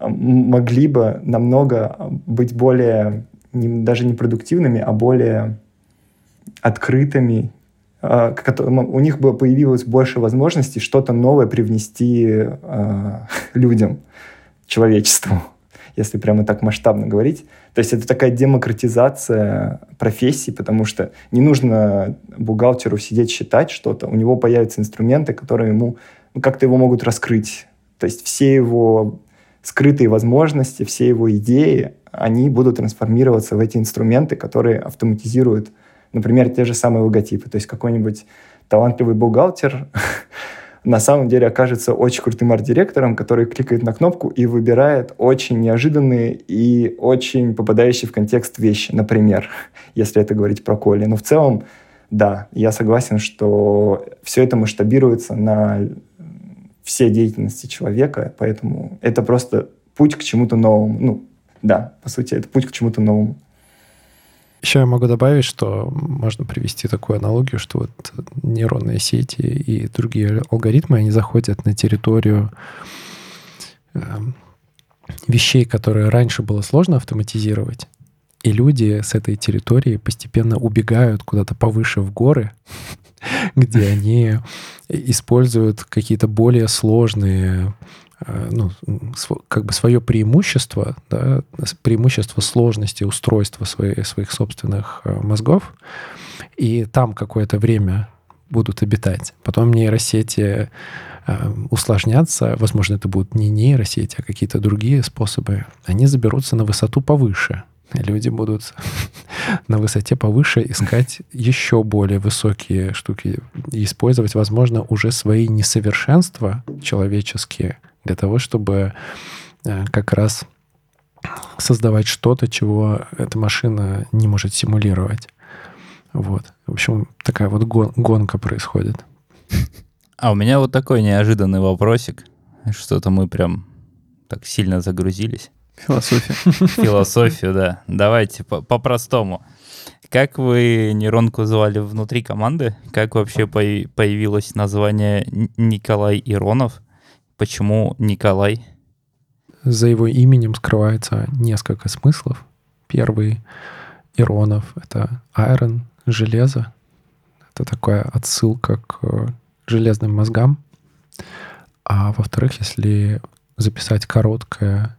могли бы намного быть более, не, даже не продуктивными, а более открытыми, у них бы появилось больше возможностей что-то новое привнести э, людям, человечеству, если прямо так масштабно говорить. То есть это такая демократизация профессий, потому что не нужно бухгалтеру сидеть считать что-то, у него появятся инструменты, которые ему ну, как-то его могут раскрыть. То есть все его скрытые возможности, все его идеи, они будут трансформироваться в эти инструменты, которые автоматизируют, например, те же самые логотипы. То есть какой-нибудь талантливый бухгалтер на самом деле окажется очень крутым арт-директором, который кликает на кнопку и выбирает очень неожиданные и очень попадающие в контекст вещи, например, если это говорить про Коли. Но в целом, да, я согласен, что все это масштабируется на все деятельности человека, поэтому это просто путь к чему-то новому. Ну, да, по сути, это путь к чему-то новому. Еще я могу добавить, что можно привести такую аналогию, что вот нейронные сети и другие алгоритмы, они заходят на территорию вещей, которые раньше было сложно автоматизировать, и люди с этой территории постепенно убегают куда-то повыше в горы, где они используют какие-то более сложные, ну, как бы свое преимущество, да, преимущество сложности устройства своих, своих собственных мозгов, и там какое-то время будут обитать. Потом нейросети усложнятся, возможно, это будут не нейросети, а какие-то другие способы. Они заберутся на высоту повыше. Люди будут на высоте повыше искать еще более высокие штуки и использовать, возможно, уже свои несовершенства человеческие для того, чтобы как раз создавать что-то, чего эта машина не может симулировать. Вот. В общем, такая вот гон- гонка происходит. А у меня вот такой неожиданный вопросик. Что-то мы прям так сильно загрузились. Философию. Философию, да. Давайте по-простому. Как вы нейронку звали внутри команды? Как вообще появилось название Николай Иронов? Почему Николай? За его именем скрывается несколько смыслов. Первый — Иронов. Это iron, железо. Это такая отсылка к железным мозгам. А во-вторых, если записать короткое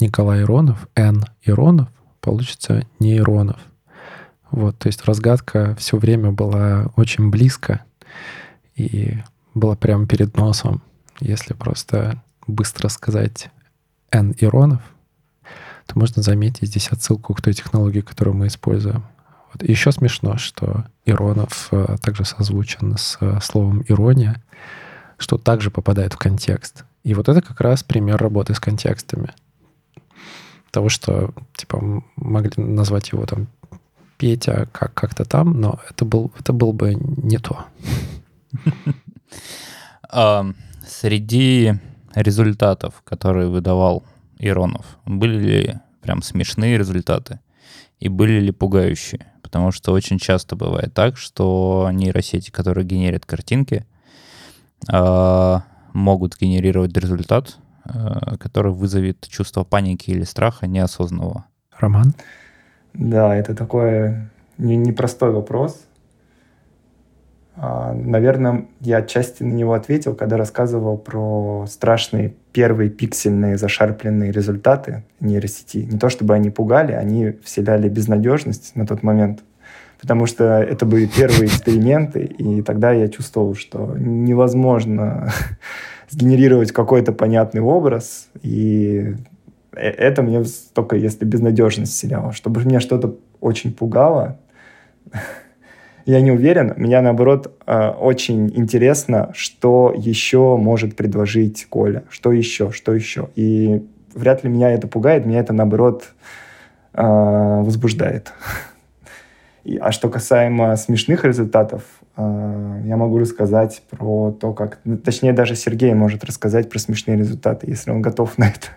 Николай Иронов, Н. Иронов, получится нейронов. Вот, то есть разгадка все время была очень близко и была прямо перед носом. Если просто быстро сказать Н. Иронов, то можно заметить здесь отсылку к той технологии, которую мы используем. Вот. И еще смешно, что Иронов также созвучен с словом ирония, что также попадает в контекст. И вот это как раз пример работы с контекстами. Того, что типа могли назвать его там Петя как- как-то там, но это был, это был бы не то. Среди результатов, которые выдавал Иронов, были ли прям смешные результаты и были ли пугающие? Потому что очень часто бывает так, что нейросети, которые генерят картинки, могут генерировать результат, который вызовет чувство паники или страха неосознанного. Роман? Да, это такой непростой вопрос. Наверное, я отчасти на него ответил, когда рассказывал про страшные первые пиксельные зашарпленные результаты нейросети. Не то чтобы они пугали, они вселяли безнадежность на тот момент, потому что это были первые эксперименты, и тогда я чувствовал, что невозможно сгенерировать какой-то понятный образ, и это мне только если безнадежность вселяло. Чтобы меня что-то очень пугало, я не уверен. Меня, наоборот, очень интересно, что еще может предложить Коля. Что еще, что еще. И вряд ли меня это пугает, меня это, наоборот, возбуждает. А что касаемо смешных результатов, я могу рассказать про то, как... Точнее, даже Сергей может рассказать про смешные результаты, если он готов на это.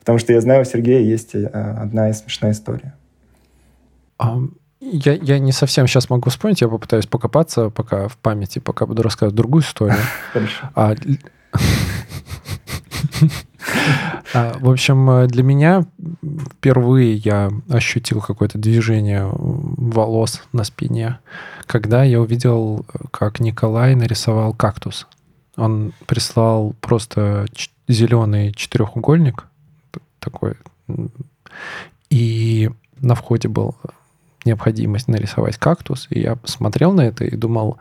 Потому что я знаю, у Сергея есть одна смешная история. Um... Я, я не совсем сейчас могу вспомнить, я попытаюсь покопаться пока в памяти, пока буду рассказывать другую историю. В общем, для меня впервые я ощутил какое-то движение волос на спине, когда я увидел, как Николай нарисовал кактус. Он прислал просто зеленый четырехугольник такой, и на входе был... необходимость нарисовать кактус, и я смотрел на это и думал,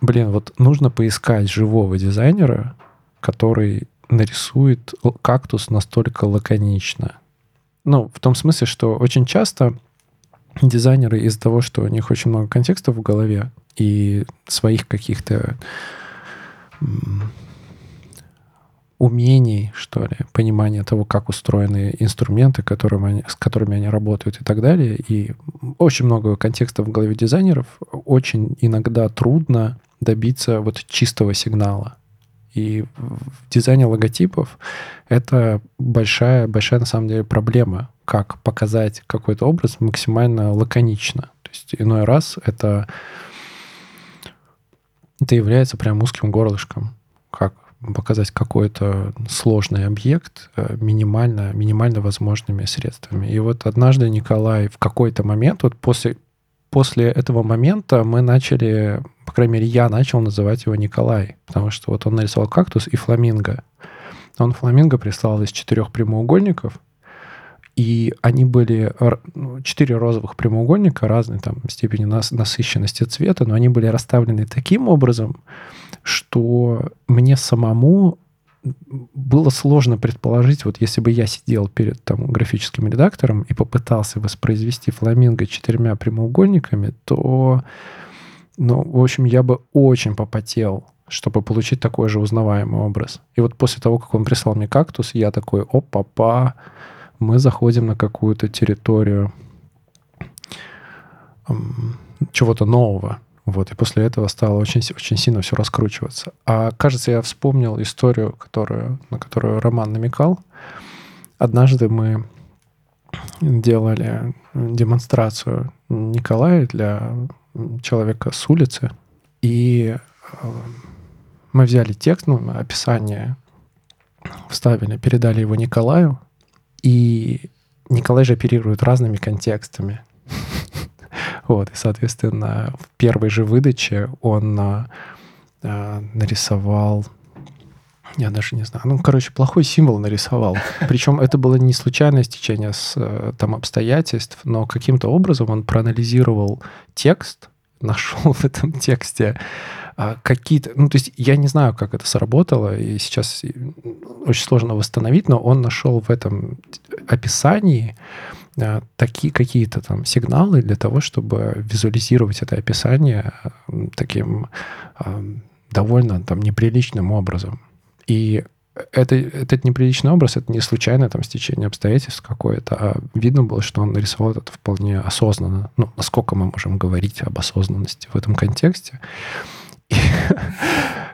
блин, вот нужно поискать живого дизайнера, который нарисует кактус настолько лаконично. Ну, в том смысле, что очень часто дизайнеры из-за того, что у них очень много контекста в голове и своих каких-то умений, что ли, понимание того, как устроены инструменты, которыми они, с которыми они работают и так далее. И очень много контекста в голове дизайнеров. Очень иногда трудно добиться вот чистого сигнала. И в дизайне логотипов это большая, большая на самом деле проблема, как показать какой-то образ максимально лаконично. То есть иной раз это, это является прям узким горлышком, как показать какой-то сложный объект минимально, минимально возможными средствами. И вот однажды Николай в какой-то момент, вот после, после этого момента мы начали, по крайней мере, я начал называть его Николай, потому что вот он нарисовал кактус и фламинго. Он фламинго прислал из четырех прямоугольников, и они были, четыре розовых прямоугольника разной там степени нас, насыщенности цвета, но они были расставлены таким образом, что мне самому было сложно предположить, вот если бы я сидел перед там графическим редактором и попытался воспроизвести фламинго четырьмя прямоугольниками, то, ну, в общем, я бы очень попотел, чтобы получить такой же узнаваемый образ. И вот после того, как он прислал мне кактус, я такой, опа-па, мы заходим на какую-то территорию чего-то нового. Вот. И после этого стало очень, очень сильно все раскручиваться. А кажется, я вспомнил историю, которую, на которую Роман намекал. Однажды мы делали демонстрацию Николая для человека с улицы. И мы взяли текст, ну, описание вставили, передали его Николаю. И Николай же оперирует разными контекстами. Вот, и, соответственно, в первой же выдаче он а, а, нарисовал, я даже не знаю, ну, короче, плохой символ нарисовал. Причем это было не случайное стечение с, там, обстоятельств, но каким-то образом он проанализировал текст, нашел в этом тексте а, какие-то... Ну, то есть я не знаю, как это сработало, и сейчас очень сложно восстановить, но он нашел в этом описании... такие какие-то там сигналы для того, чтобы визуализировать это описание таким э, довольно там неприличным образом. И Это, это неприличный образ, это не случайное там стечение обстоятельств какое-то, а видно было, что он нарисовал это вполне осознанно. Ну, насколько мы можем говорить об осознанности в этом контексте.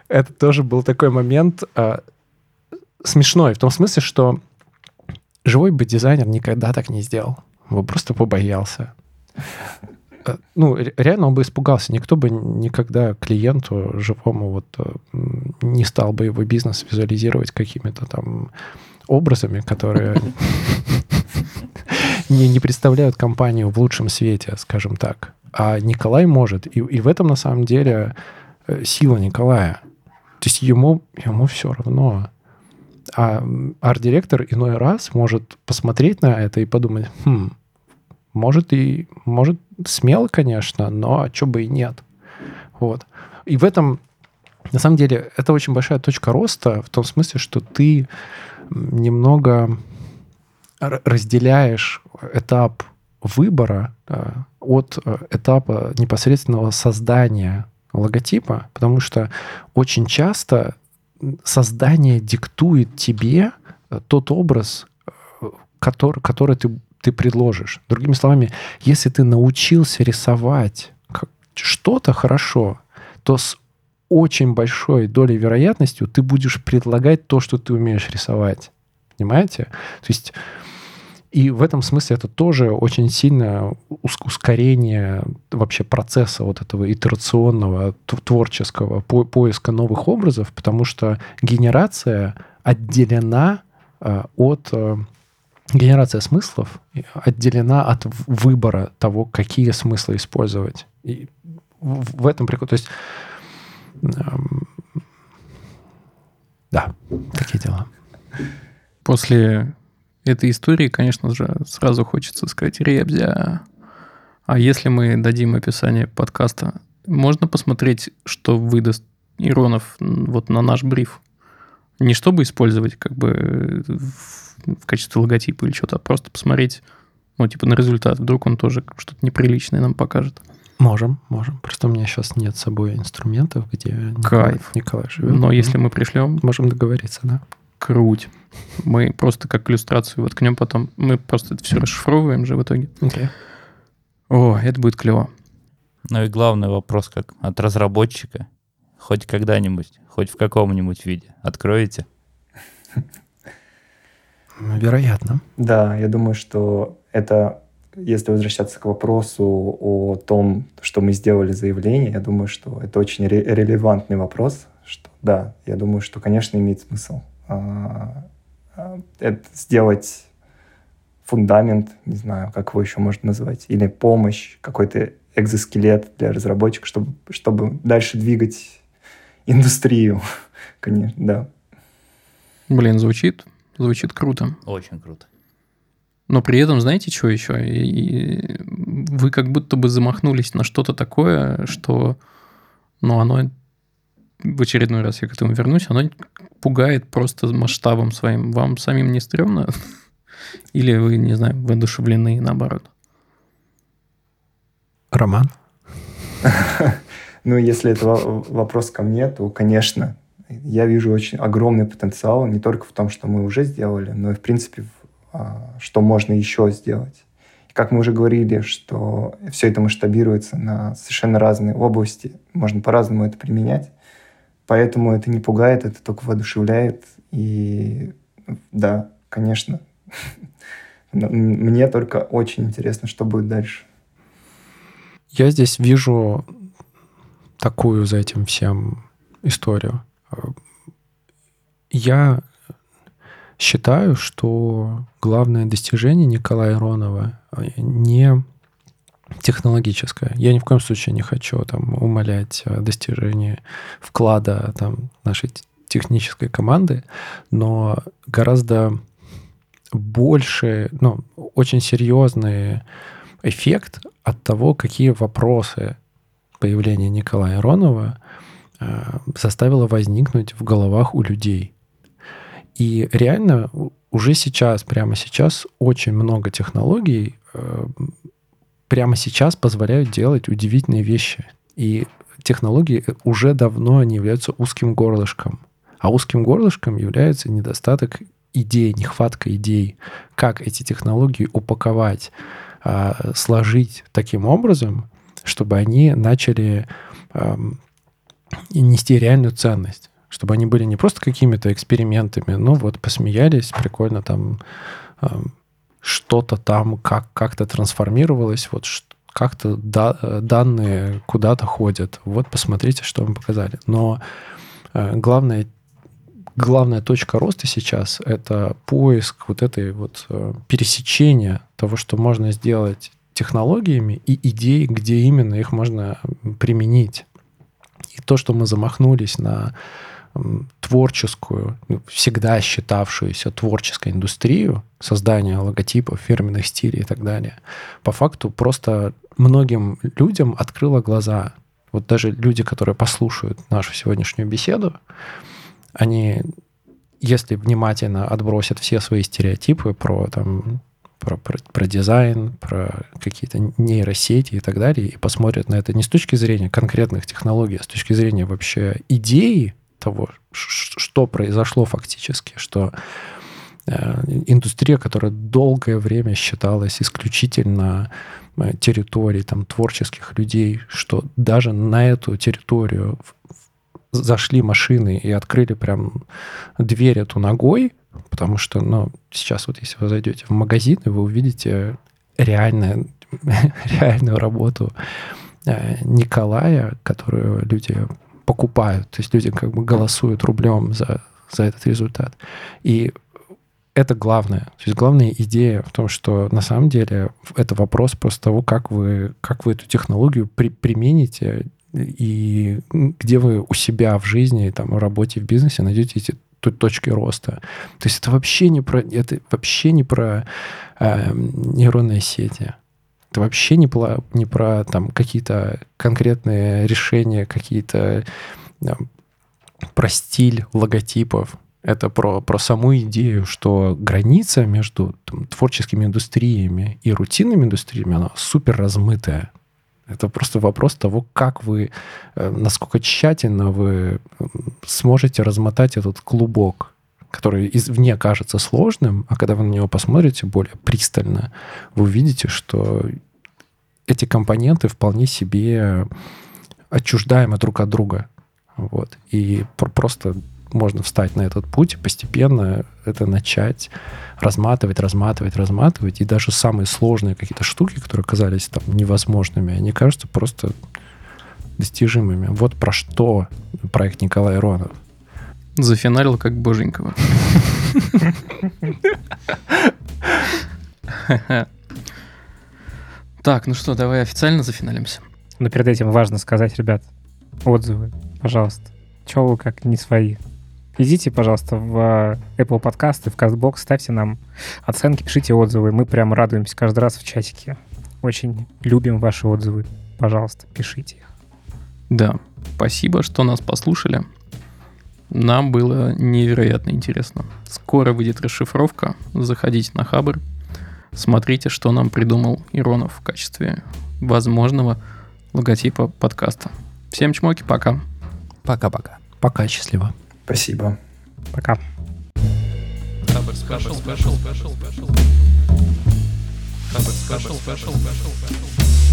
Это тоже был такой момент смешной, в том смысле, что живой бы дизайнер никогда так не сделал. Он бы просто побоялся. Ну, реально он бы испугался. Никто бы никогда клиенту живому вот не стал бы его бизнес визуализировать какими-то там образами, которые не представляют компанию в лучшем свете, скажем так. А Николай может. И в этом, на самом деле, сила Николая. То есть ему все равно. А арт-директор иной раз может посмотреть на это и подумать, хм, может, и может смело, конечно, но чего бы и нет. Вот. И в этом, на самом деле, это очень большая точка роста, в том смысле, что ты немного разделяешь этап выбора от этапа непосредственного создания логотипа, потому что очень часто создание диктует тебе тот образ, который, который ты, ты предложишь. Другими словами, если ты научился рисовать что-то хорошо, то с очень большой долей вероятностью ты будешь предлагать то, что ты умеешь рисовать. Понимаете? То есть, и в этом смысле это тоже очень сильное ускорение вообще процесса вот этого итерационного, творческого по- поиска новых образов, потому что генерация отделена э, от... Э, генерация смыслов отделена от выбора того, какие смыслы использовать. И в этом прикол... То есть... Э, э, да, такие дела. После... этой истории, конечно же, сразу хочется сказать, ребзя, а если мы дадим описание подкаста, можно посмотреть, что выдаст Иронов вот на наш бриф? Не чтобы использовать как бы в качестве логотипа или что-то, а просто посмотреть, ну, типа на результат. Вдруг он тоже что-то неприличное нам покажет. Можем, можем. Просто у меня сейчас нет с собой инструментов, где Кайф. Николай живет. Но если мы пришлем... Можем договориться, да. Круть. Мы просто как иллюстрацию воткнем потом. Мы просто это все расшифровываем же в итоге. Okay. О, это будет клево. Ну и главный вопрос, как от разработчика. Хоть когда-нибудь, хоть в каком-нибудь виде откроете? Вероятно. Да, я думаю, что это, если возвращаться к вопросу о том, что мы сделали заявление, я думаю, что это очень ре- релевантный вопрос. Что, да, я думаю, что, конечно, имеет смысл. Это сделать фундамент, не знаю, как его еще можно назвать, или помощь, какой-то экзоскелет для разработчиков, чтобы, чтобы дальше двигать индустрию. Конечно, да. Блин, звучит, звучит круто. Очень круто. Но при этом, знаете, что еще? И вы как будто бы замахнулись на что-то такое, что, ну, оно... В очередной раз я к этому вернусь. Оно пугает просто масштабом своим. Вам самим не стрёмно? Или вы, не знаю, воодушевлены наоборот? Роман? Ну, если это вопрос ко мне, то, конечно, я вижу очень огромный потенциал не только в том, что мы уже сделали, но и, в принципе, что можно еще сделать. Как мы уже говорили, что все это масштабируется на совершенно разные области. Можно по-разному это применять. Поэтому это не пугает, это только воодушевляет. И да, конечно, мне только очень интересно, что будет дальше. Я здесь вижу такую за этим всем историю. Я считаю, что главное достижение Николая Иронова не... технологическая. Я ни в коем случае не хочу там умалять достижение вклада там нашей технической команды, но гораздо больше, ну, очень серьезный эффект от того, какие вопросы появления Николая Иронова заставило возникнуть в головах у людей. И реально уже сейчас, прямо сейчас очень много технологий прямо сейчас позволяют делать удивительные вещи. И технологии уже давно не являются узким горлышком. А узким горлышком является недостаток идей, нехватка идей, как эти технологии упаковать, сложить таким образом, чтобы они начали нести реальную ценность. Чтобы они были не просто какими-то экспериментами, ну вот посмеялись, прикольно там э, что-то там как, как-то трансформировалось, вот ш, как-то да, данные куда-то ходят. Вот посмотрите, что вам показали. Но э, главное, главная точка роста сейчас — это поиск вот этой вот э, пересечения того, что можно сделать технологиями и идей, где именно их можно применить. И то, что мы замахнулись на творческую, всегда считавшуюся творческой индустрию, создание логотипов, фирменных стилей и так далее, по факту просто многим людям открыло глаза. Вот даже люди, которые послушают нашу сегодняшнюю беседу, они, если внимательно отбросят все свои стереотипы про, там, про, про, про дизайн, про какие-то нейросети и так далее, и посмотрят на это не с точки зрения конкретных технологий, а с точки зрения вообще идеи, того, что произошло фактически, что э, индустрия, которая долгое время считалась исключительно э, территорией там, творческих людей, что даже на эту территорию в, в, зашли машины и открыли прям дверь эту ногой, потому что ну, сейчас вот если вы зайдете в магазин, и вы увидите реальную, реальную работу э, Николая, которую люди... покупают, то есть люди как бы голосуют рублем за, за этот результат. И это главное. То есть главная идея в том, что на самом деле это вопрос просто того, как вы, как вы эту технологию при, примените и где вы у себя в жизни, там, в работе, в бизнесе найдете эти точки роста. То есть это вообще не про, это вообще не про э, нейронные сети. Это вообще не, пла- не про там, какие-то конкретные решения, какие-то там, про стиль логотипов. Это про, про саму идею, что граница между там, творческими индустриями и рутинными индустриями, она супер размытая. Это просто вопрос того, как вы, насколько тщательно вы сможете размотать этот клубок, который извне кажется сложным, а когда вы на него посмотрите более пристально, вы увидите, что эти компоненты вполне себе отчуждаемы друг от друга. Вот. И просто можно встать на этот путь и постепенно это начать разматывать, разматывать, разматывать. И даже самые сложные какие-то штуки, которые казались там невозможными, они кажутся просто достижимыми. Вот про что проект Николая Иронова. Зафиналил как боженького. Так, ну что, давай официально зафиналимся. Но перед этим важно сказать, ребят, отзывы, пожалуйста. Чего вы как не свои? Идите, пожалуйста, в Apple Podcast и в CastBox, ставьте нам оценки, пишите отзывы. Мы прям радуемся каждый раз в чатике. Очень любим ваши отзывы. Пожалуйста, пишите их. Да, спасибо, что нас послушали. Нам было невероятно интересно. Скоро выйдет расшифровка. Заходите на Хабр. Смотрите, что нам придумал Иронов в качестве возможного логотипа подкаста. Всем чмоки, пока. Пока-пока. Пока, счастливо. Спасибо. Пока. Хабр Спешл, Спешл, Спешл, Спешл. Хабр Спешл, Спешл, Спешл, Спешл.